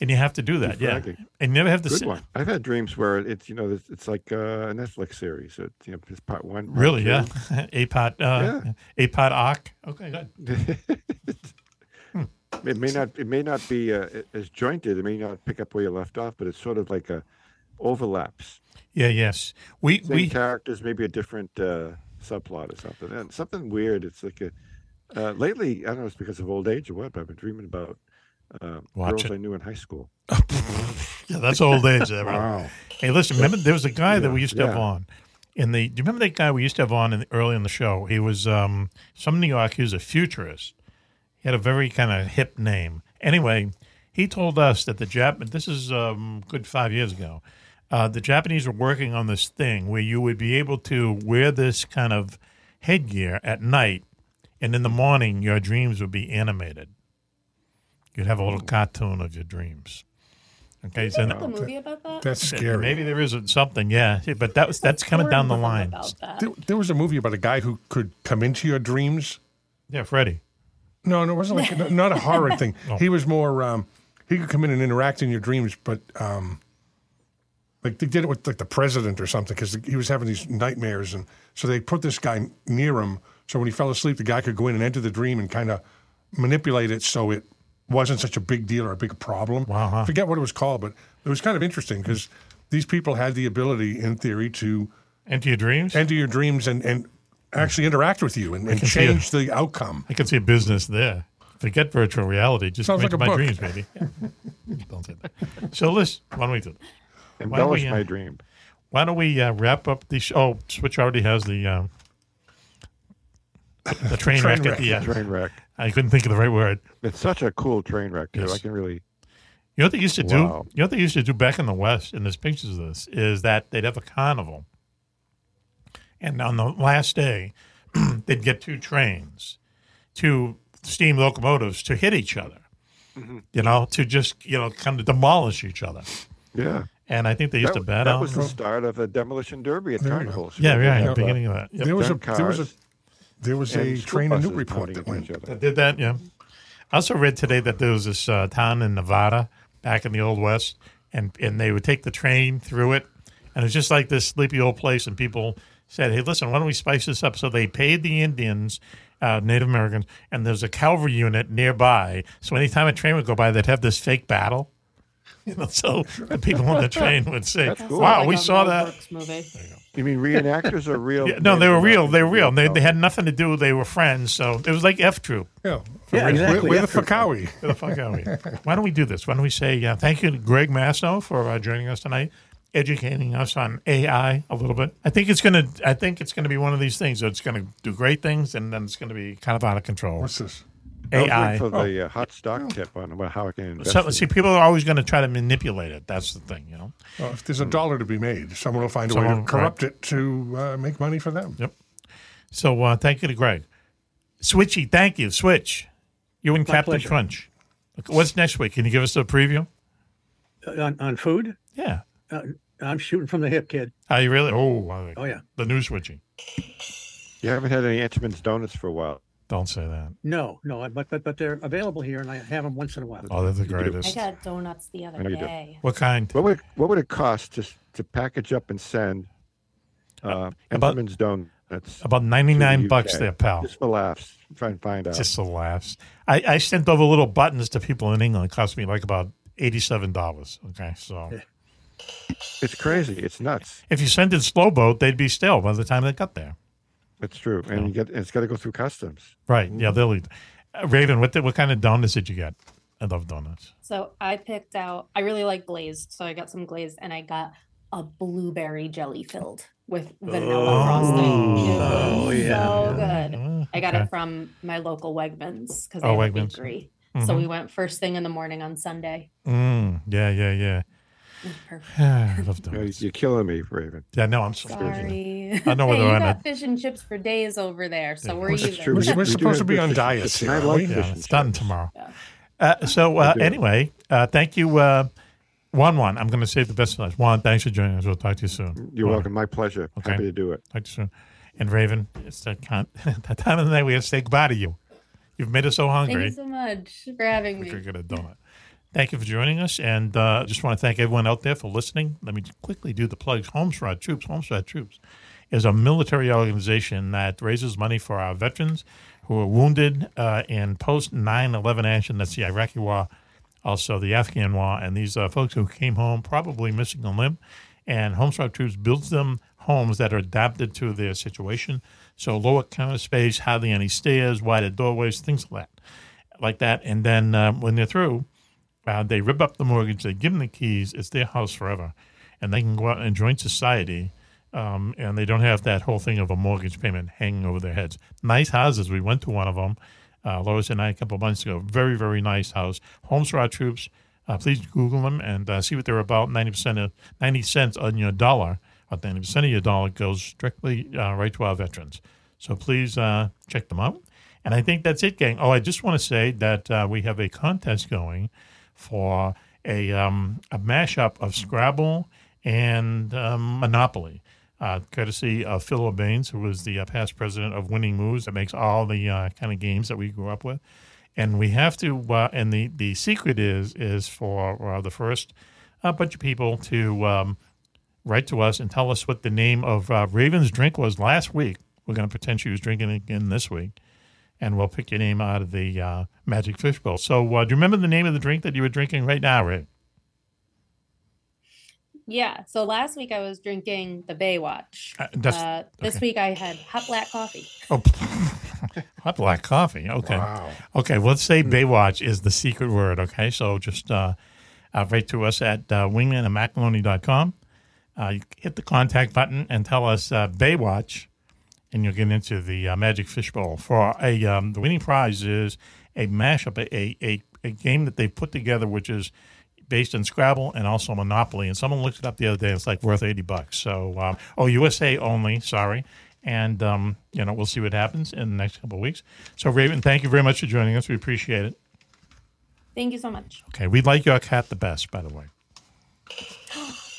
And you have to do that, yeah. And you never have to... Good one. I've had dreams where it's, it's like a Netflix series. It's part one. Part really, two. Yeah. A-pot arc. Okay, good. It may not be as jointed. It may not pick up where you left off, but it's sort of overlaps. Yeah, yes. Same characters, maybe a different subplot or something. And something weird. It's like a... lately, I don't know, it's because of old age or what, but I've been dreaming about girls I knew in high school. Yeah, that's old age. That wow. Hey, listen, remember there was a guy that we used to have on. Do you remember that guy we used to have on early in the show? He was from New York. He was a futurist. He had a very kind of hip name. Anyway, he told us that this is a good 5 years ago, the Japanese were working on this thing where you would be able to wear this kind of headgear at night, and in the morning your dreams would be animated. You'd have a little cartoon of your dreams. Okay, so a movie about that? That's scary. Maybe there isn't something, yeah. But that's coming down the line. There was a movie about a guy who could come into your dreams. Yeah, Freddy. No, it wasn't like not a horror thing. Oh. He was more. He could come in and interact in your dreams, but like they did it with like the president or something because he was having these nightmares, and so they put this guy near him. So when he fell asleep, the guy could go in and enter the dream and kind of manipulate it so it wasn't such a big deal or a big problem. Wow, huh? I forget what it was called, but it was kind of interesting because these people had the ability, in theory, to... Enter your dreams and actually interact with you and change the outcome. I can see a business there. Forget virtual reality. Just sounds like a my book. Dreams, baby. Don't say that. So listen, why don't we do it? Embellish my dream. Why don't we wrap up the show? Oh, Switch already has the train wreck at the end. Train wreck. I couldn't think of the right word. It's such a cool train wreck, too. Yes. I can really... You know what they used to do? You know what they used to do back in the West, and there's pictures of this, is that they'd have a carnival. And on the last day, they'd get two trains, two steam locomotives to hit each other, to just, kind of demolish each other. Yeah. And I think they used to bat on. That was the start of a demolition derby at carnivals. Yeah, right, the beginning of that. Yep. There was a train in Newburyport that did that, yeah. I also read today that there was this town in Nevada back in the Old West, and they would take the train through it, and it was just like this sleepy old place, and people said, hey, listen, why don't we spice this up? So they paid the Indians, Native Americans, and there's a cavalry unit nearby, so anytime a train would go by, they'd have this fake battle. So the people on the train would say, cool. "Wow, we saw that." Movie. You mean reenactors or real? Yeah, no, they were real. They were real. They had nothing to do. They were friends. So it was like F Troop. Yeah, exactly. We're the fuck are we? Why don't we do this? Why don't we say thank you to Greg Mastel for joining us tonight, educating us on AI a little bit. I think it's gonna be one of these things. It's gonna do great things, and then it's gonna be kind of out of control. What's this? AI. For the hot stock tip on how it can invest. See, people are always going to try to manipulate it. That's the thing, Well, if there's a dollar to be made, someone will find a way to corrupt it to make money for them. Yep. So thank you to Greg. Switchy, thank you. Switch. You and Captain Crunch. What's next week? Can you give us a preview? On food? Yeah. I'm shooting from the hip, kid. Are you really? Oh, yeah. The new Switchy. You haven't had any Entenmann's Donuts for a while. Don't say that. No, but they're available here, and I have them once in a while. Oh, they're the greatest. I got donuts the other day. What kind? What would it cost to package up and send Entenmann's Donuts? About $99 there, pal. Just for laughs. Try and find out. Just for laughs. I sent over little buttons to people in England. It cost me like about $87. Okay, so... Yeah. It's crazy. It's nuts. If you send in slow boat, they'd be stale by the time they got there. That's true, and it's got to go through customs. Right? Yeah, they'll eat. Raven, what kind of donuts did you get? I love donuts. So I picked out. I really like glazed, so I got some glazed, and I got a blueberry jelly filled with vanilla frosting. So good. I got it from my local Wegmans because they have a bakery. So we went first thing in the morning on Sunday. Yeah. Perfect. I love donuts. You're killing me, Raven. Yeah, no, I'm sorry. I know whether I got fish and chips for days over there, so we're either. We're supposed to be on diets. I love it's done tomorrow. Yeah. So anyway, thank you, Juan. I'm going to save the best for last. Juan, thanks for joining us. We'll talk to you soon. You're welcome. My pleasure. Okay. Happy to do it. Talk to you soon. And Raven, it's that time of the night we have to say goodbye to you. You've made us so hungry. Thank you so much for having me. We're going to get a donut. Thank you for joining us, and I just want to thank everyone out there for listening. Let me quickly do the plugs. Homes for Our Troops. Homes for Our Troops is a military organization that raises money for our veterans who are wounded in post-9/11 action. That's the Iraqi war, also the Afghan war, and these folks who came home probably missing a limb And Homes for Our Troops builds them homes that are adapted to their situation. So lower counter space, hardly any stairs, wider doorways, things like that. And then when they're through, they rip up the mortgage, they give them the keys, it's their house forever. And they can go out and join society, and they don't have that whole thing of a mortgage payment hanging over their heads. Nice houses. We went to one of them, Lois and I, a couple of months ago. Very, very nice house. Homes for Our Troops. Please Google them and see what they're about. 90 cents on your dollar. About 90% of your dollar goes strictly right to our veterans. So please check them out. And I think that's it, gang. Oh, I just want to say that we have a contest going for a mashup of Scrabble and Monopoly, courtesy of Phil O'Baines, who was the past president of Winning Moves, that makes all the kind of games that we grew up with. And we have to, and the secret is for the first bunch of people to write to us and tell us what the name of Raven's drink was last week. We're going to pretend she was drinking it again this week. And we'll pick your name out of the Magic Fishbowl. So do you remember the name of the drink that you were drinking right now, Ray? Yeah. So last week I was drinking the Baywatch. This week I had hot black coffee. Oh, hot black coffee. Okay. Wow. Okay. Well, let's say Baywatch is the secret word. Okay. So just write to us at wingman@mackmaloney.com. You hit the contact button and tell us Baywatch. And you'll get into the Magic Fishbowl. For the winning prize is a mashup, a game that they've put together, which is based on Scrabble and also Monopoly. And someone looked it up the other day. It's like worth $80. So, USA only. Sorry. And we'll see what happens in the next couple of weeks. So, Raven, thank you very much for joining us. We appreciate it. Thank you so much. Okay, we like your cat the best, by the way.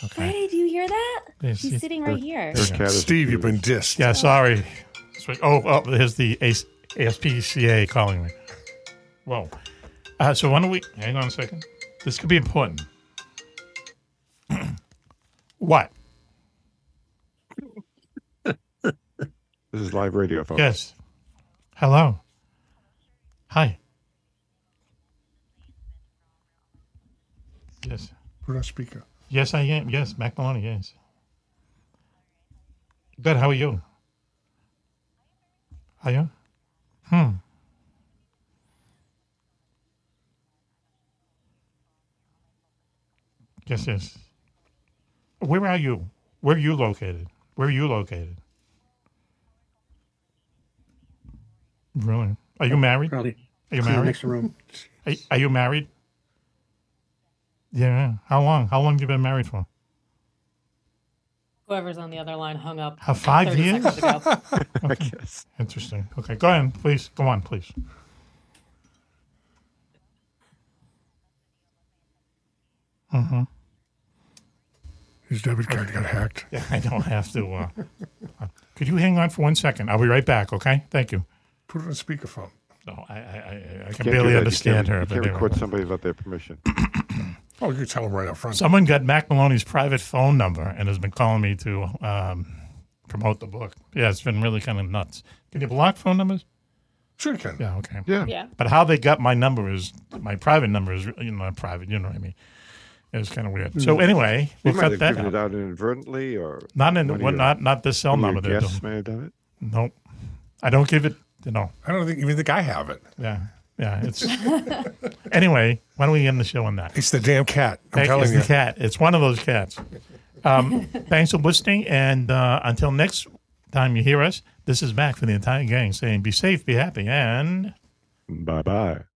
Okay. Hey, do you hear that? He's sitting right here. Steve, you've been dissed. Yeah, sorry. Oh, there's the ASPCA calling me. Whoa. So why don't we... Hang on a second. This could be important. What? This is live radio, folks. Yes. Hello. Hi. Yes. Put on speaker. Yes, I am. Yes, Mack Maloney, yes. Good, how are you? Are you? Yes, yes. Where are you? Where are you located? Really? Are you married? Probably. Are you married? Next room. Are you married? Yeah. How long have you been married for? Whoever's on the other line hung up. 5 years? Okay. I guess. Interesting. Okay. Go ahead, please. Go on, please. Mm-hmm. His debit card got hacked. Yeah, I don't have to. Could you hang on for 1 second? I'll be right back, okay? Thank you. Put it on speakerphone. No, I can barely understand her. You can't record somebody without their permission. Oh, you can tell them right up front. Someone got Mac Maloney's private phone number and has been calling me to promote the book. Yeah, it's been really kind of nuts. Can you block phone numbers? Sure you can. Yeah, okay. Yeah. But how they got my number is, my private number is, not private, you know what I mean. It was kind of weird. So anyway, we'll cut that out. You might have given it out inadvertently or? Not the cell number. Yes, may have done it? Nope. I don't give it, I don't even think I have it. Yeah, it's anyway. Why don't we end the show on that? It's the damn cat. I'm telling you, the cat. It's one of those cats. Thanks for listening, and until next time you hear us, this is Mac for the entire gang saying, "Be safe, be happy, and bye bye."